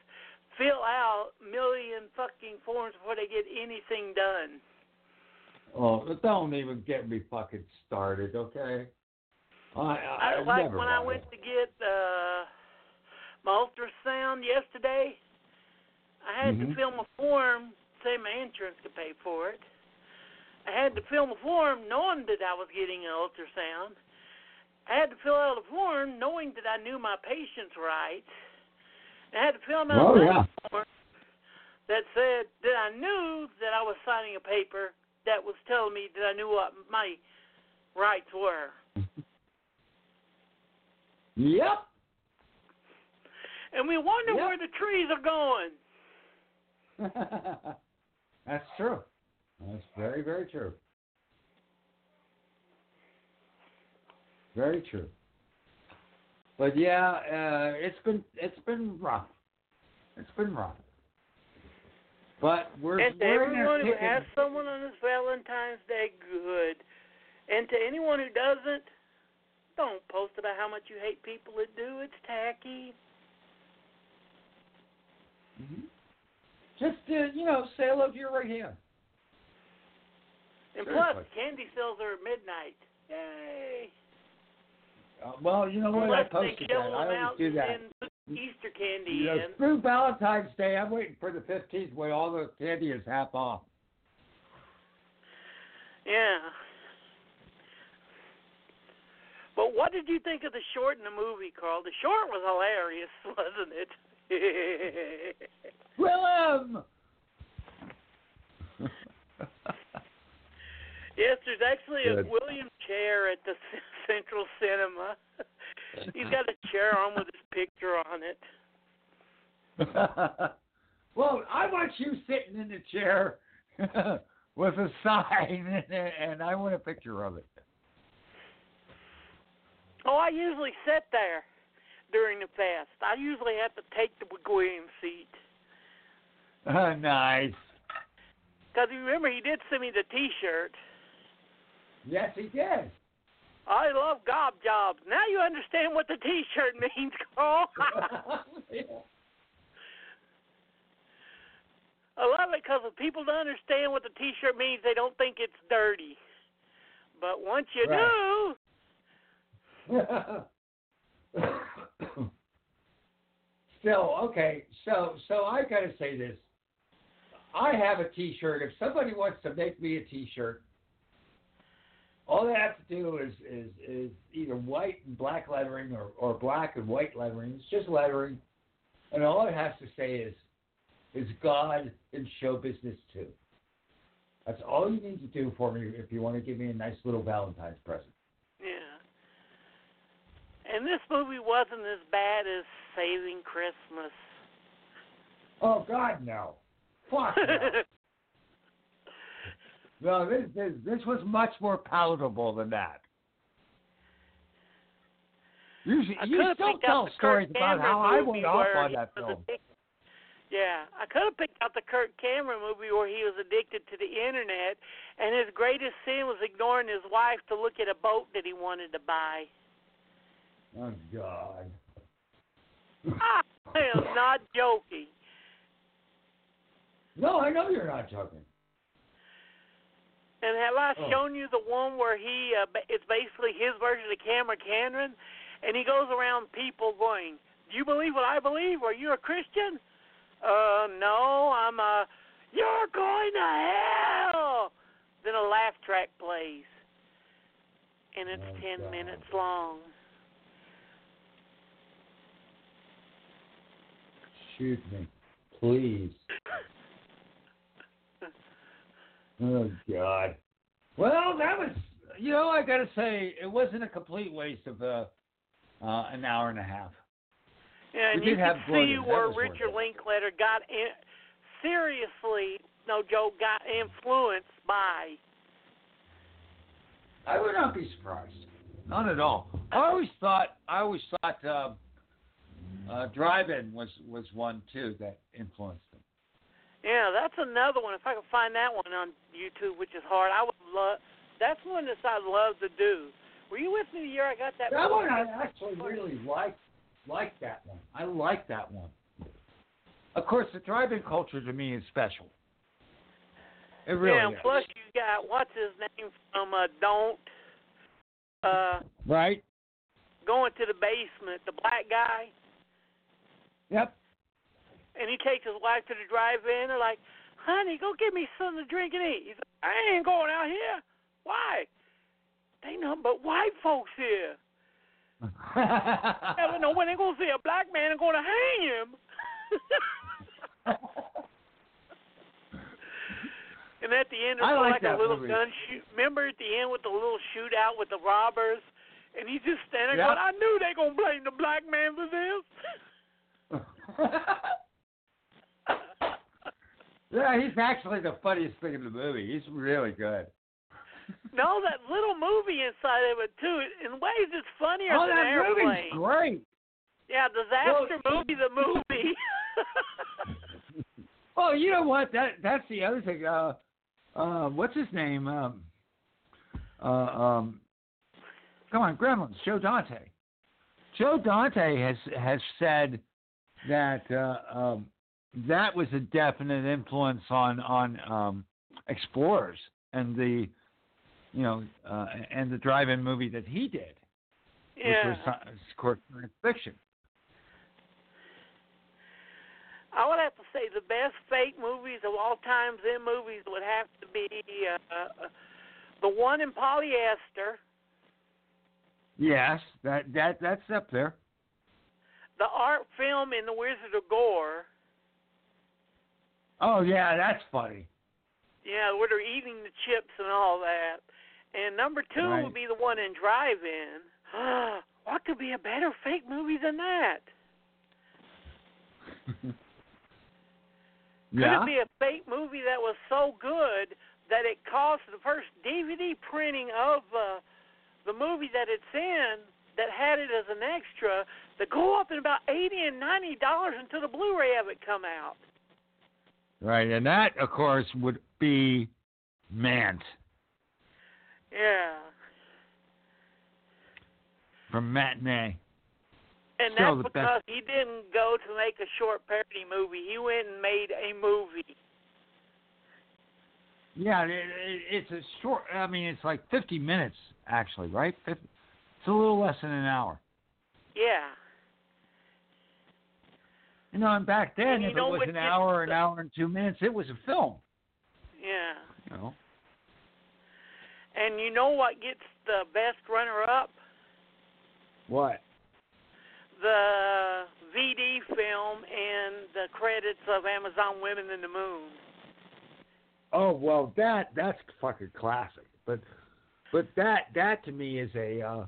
fill out million fucking forms before they get anything done. Oh, don't even get me fucking started, okay? I, I, I like when I went it. to get uh, my ultrasound yesterday, I had mm-hmm. to fill my form, say my insurance could pay for it. I had to fill my form knowing that I was getting an ultrasound. I had to fill out a form knowing that I knew my patient's rights. I had to fill out oh, yeah. a form that said that I knew that I was signing a paper that was telling me that I knew what my rights were. Yep. And we wonder yep. where the trees are going. That's true. That's very, very true. Very true. But yeah, uh, it's been it's been rough. It's been rough. But we're and to we're everyone who has someone on this Valentine's Day, good. And to anyone who doesn't, don't post about how much you hate people that do. It's tacky. Mm-hmm. Just, uh, you know, say I love you right here. And Seriously. Plus, candy sales are at midnight. Yay. Uh, well, you know what? Unless I posted that. I always do that. And put Easter candy you know, in. Through Valentine's Day, I'm waiting for the fifteenth where all the candy is half off. Yeah. But Well, what did you think of the short in the movie, Carl? The short was hilarious, wasn't it? Willem! Yes, there's actually Good. a William chair at the Central Cinema. He's got a chair on with his picture on it. Well, I want you sitting in the chair with a sign, and I want a picture of it. Oh, I usually sit there during the fast. I usually have to take the Gwilliam seat. Oh, nice. Because remember, he did send me the T-shirt. Yes, he did. I love gob jobs. Now you understand what the T-shirt means, Carl. Yeah. I love it because if people don't understand what the T-shirt means, they don't think it's dirty. But once you right. do. Still, okay, so so I got to say this. I have a T-shirt. If somebody wants to make me a T-shirt, all they have to do is is, is either white and black lettering or, or black and white lettering. It's just lettering. And all it has to say is, is God in show business too. That's all you need to do for me if you want to give me a nice little Valentine's present. Yeah. And this movie wasn't as bad as Saving Christmas. Oh, God, no. Fuck no. No, this, this this was much more palatable than that. You, should, you still tell stories about how I went off on that film. Addicted, yeah, I could have picked out the Kirk Cameron movie where he was addicted to the internet, and his greatest sin was ignoring his wife to look at a boat that he wanted to buy. Oh, God. I am not joking. No, I know you're not joking. And have I oh. shown you the one where he, uh, it's basically his version of Cameron Cameron, and he goes around people going, do you believe what I believe? Are you a Christian? Uh, no, I'm a, you're going to hell! Then a laugh track plays. And it's oh, ten God. minutes long. Shoot me, please. Oh, God. Well, that was, you know, I got to say, it wasn't a complete waste of uh, uh, an hour and a half. Yeah, and we you can see where Richard Linklater got in, seriously, no joke, got influenced by. I would not be surprised. Not at all. I always thought, I always thought uh, uh, Drive-In was, was one, too, that influenced. Yeah, that's another one. If I could find that one on YouTube, which is hard, I would love. That's one that I'd love to do. Were you with me the year I got that? That one I actually really liked. Like that one. I like that one. Of course, the Drive-In culture to me is special. It really yeah, and is. Yeah, plus you got what's his name from uh, Don't. Uh, right. Going to the basement, the black guy. Yep. And he takes his wife to the drive-in. They're like, honey, go get me something to drink and eat. He's like, I ain't going out here. Why? They nothing but white folks here. I don't know when they're going to see a black man and going to hang him. And at the end, it's like, like a little movie. gun shoot. Remember at the end with the little shootout with the robbers? And he's just standing there yep. going, I knew they going to blame the black man for this. Yeah, he's actually the funniest thing in the movie. He's really good. No, that little movie inside of it, too, in ways it's funnier oh, than Airplane. Oh, that movie's great. Yeah, disaster well, movie, the movie. Oh, you know what? That That's the other thing. Uh, uh, what's his name? Um, uh, um, come on, Gremlins, Joe Dante. Joe Dante has, has said that... Uh, um, That was a definite influence on on um, Explorers and the, you know, uh, and the Drive-In movie that he did, yeah. which was of course science fiction. I would have to say the best fake movies of all time in movies would have to be uh, the one in polyester. Yes, that that that's up there. The art film in The Wizard of Gore. Oh, yeah, that's funny. Yeah, where they're eating the chips and all that. And number two right. would be the one in Drive-In. What could be a better fake movie than that? Yeah. Could it be a fake movie that was so good that it caused the first D V D printing of uh, the movie that it's in that had it as an extra to go up in about eighty dollars and ninety dollars until the Blu-ray of it come out? Right, and that, of course, would be Mant. Yeah. From Matinee. And Still that's because best. He didn't go to make a short parody movie. He went and made a movie. Yeah, it, it, it's a short, I mean, it's like fifty minutes, actually, right? fifty, it's a little less than an hour. Yeah. You know, and back then, and if it was an hour, an hour and two minutes, it was a film. Yeah. You know. And you know what gets the best runner-up? What? The V D film and the credits of Amazon Women in the Moon. Oh, well, that that's fucking classic. But but that, that to me is a, uh,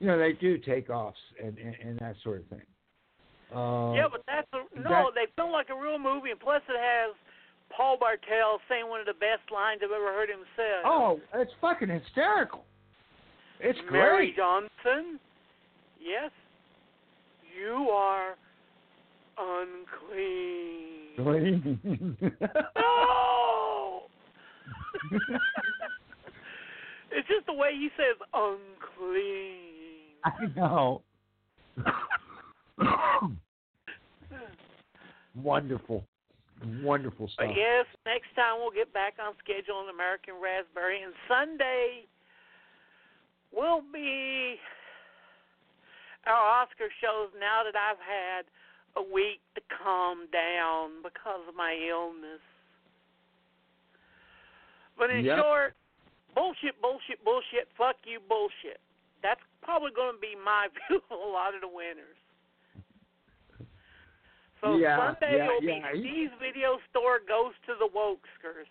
you know, they do takeoffs and, and, and that sort of thing. Uh, yeah, but that's a, no. That, they film like a real movie, and plus it has Paul Bartel saying one of the best lines I've ever heard him say. Oh, it's fucking hysterical! It's Mary great. Mary Johnson, yes, you are unclean. No, it's just the way he says unclean. I know. Wonderful. Wonderful stuff. But yes, next time we'll get back on schedule on American Raspberry. And Sunday will be our Oscar shows now that I've had a week to calm down because of my illness. But in yep. short, bullshit, bullshit, bullshit, fuck you, bullshit. That's probably going to be my view of a lot of the winners. So yeah, Sunday yeah, will be yeah. Steve's Video Store Goes to the Wokeskers,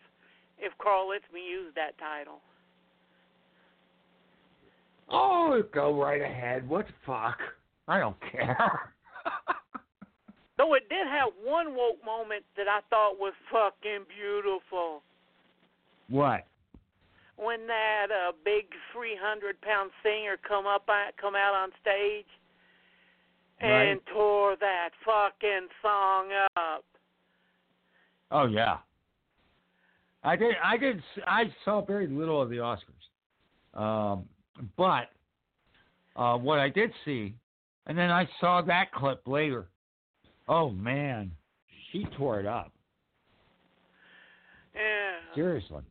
if Carl lets me use that title. Oh, go right ahead. What the fuck? I don't care. Though it did have one woke moment that I thought was fucking beautiful. What? When that uh, big three hundred pound singer come up, come out on stage. Right. And tore that fucking song up. Oh yeah, I did. I did. I saw very little of the Oscars, um, but uh, what I did see, and then I saw that clip later. Oh man, she tore it up. Yeah. Seriously.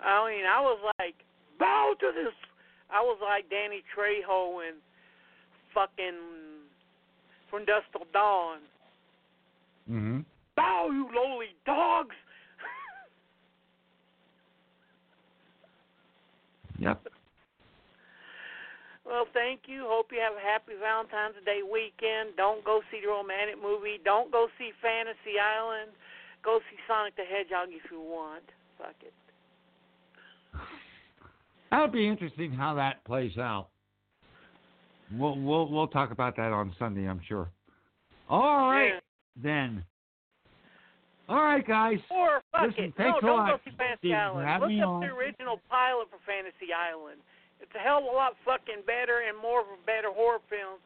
I mean, I was like, bow to this. I was like Danny Trejo and fucking From Dusk Till Dawn. Mm-hmm. Bow, you lowly dogs. Yep. Well, thank you. Hope you have a happy Valentine's Day weekend. Don't go see the romantic movie. Don't go see Fantasy Island. Go see Sonic the Hedgehog if you want. Fuck it. That'll be interesting how that plays out. We'll we'll we'll talk about that on Sunday, I'm sure. All right, yeah. then. All right, guys. Or fuck Listen, it. Thanks no, a don't lot. Go see Fantasy Steve, Island. Look up on. The original pilot for Fantasy Island. It's a hell of a lot fucking better and more of a better horror film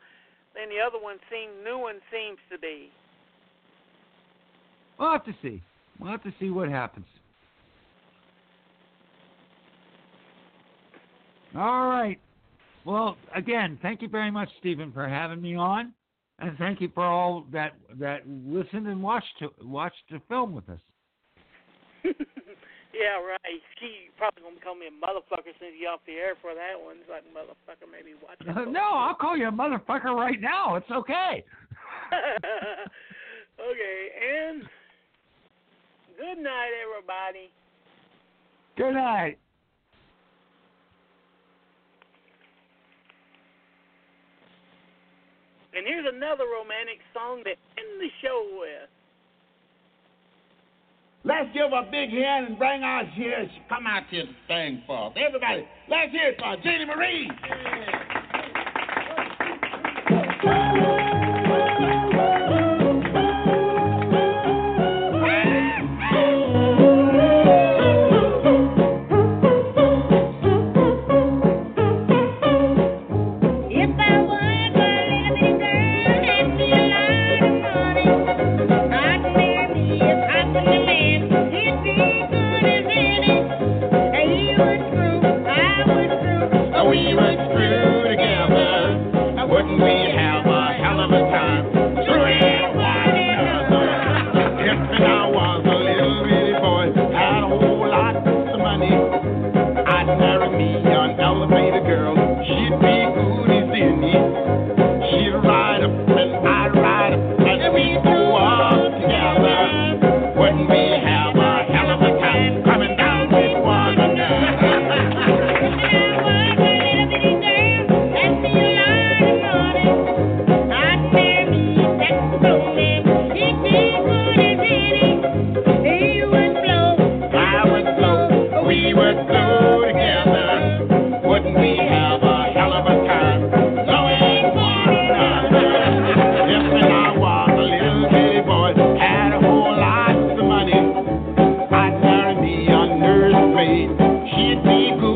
than the other one. Seem new one seems to be. We'll have to see. We'll have to see what happens. All right. Well, again, thank you very much, Stephen, for having me on, and thank you for all that that listened and watched to, watched the film with us. Yeah, right. She probably gonna call me a motherfucker since you off the air for that one. It's like motherfucker, maybe watch. It. No, I'll call you a motherfucker right now. It's okay. Okay, and good night, everybody. Good night. And here's another romantic song that ends the show with. Let's give a big hand and bring our cheers. Come out here to sing for us. Everybody, let's hear it for Jeannie Marie. Yeah. She'd be good.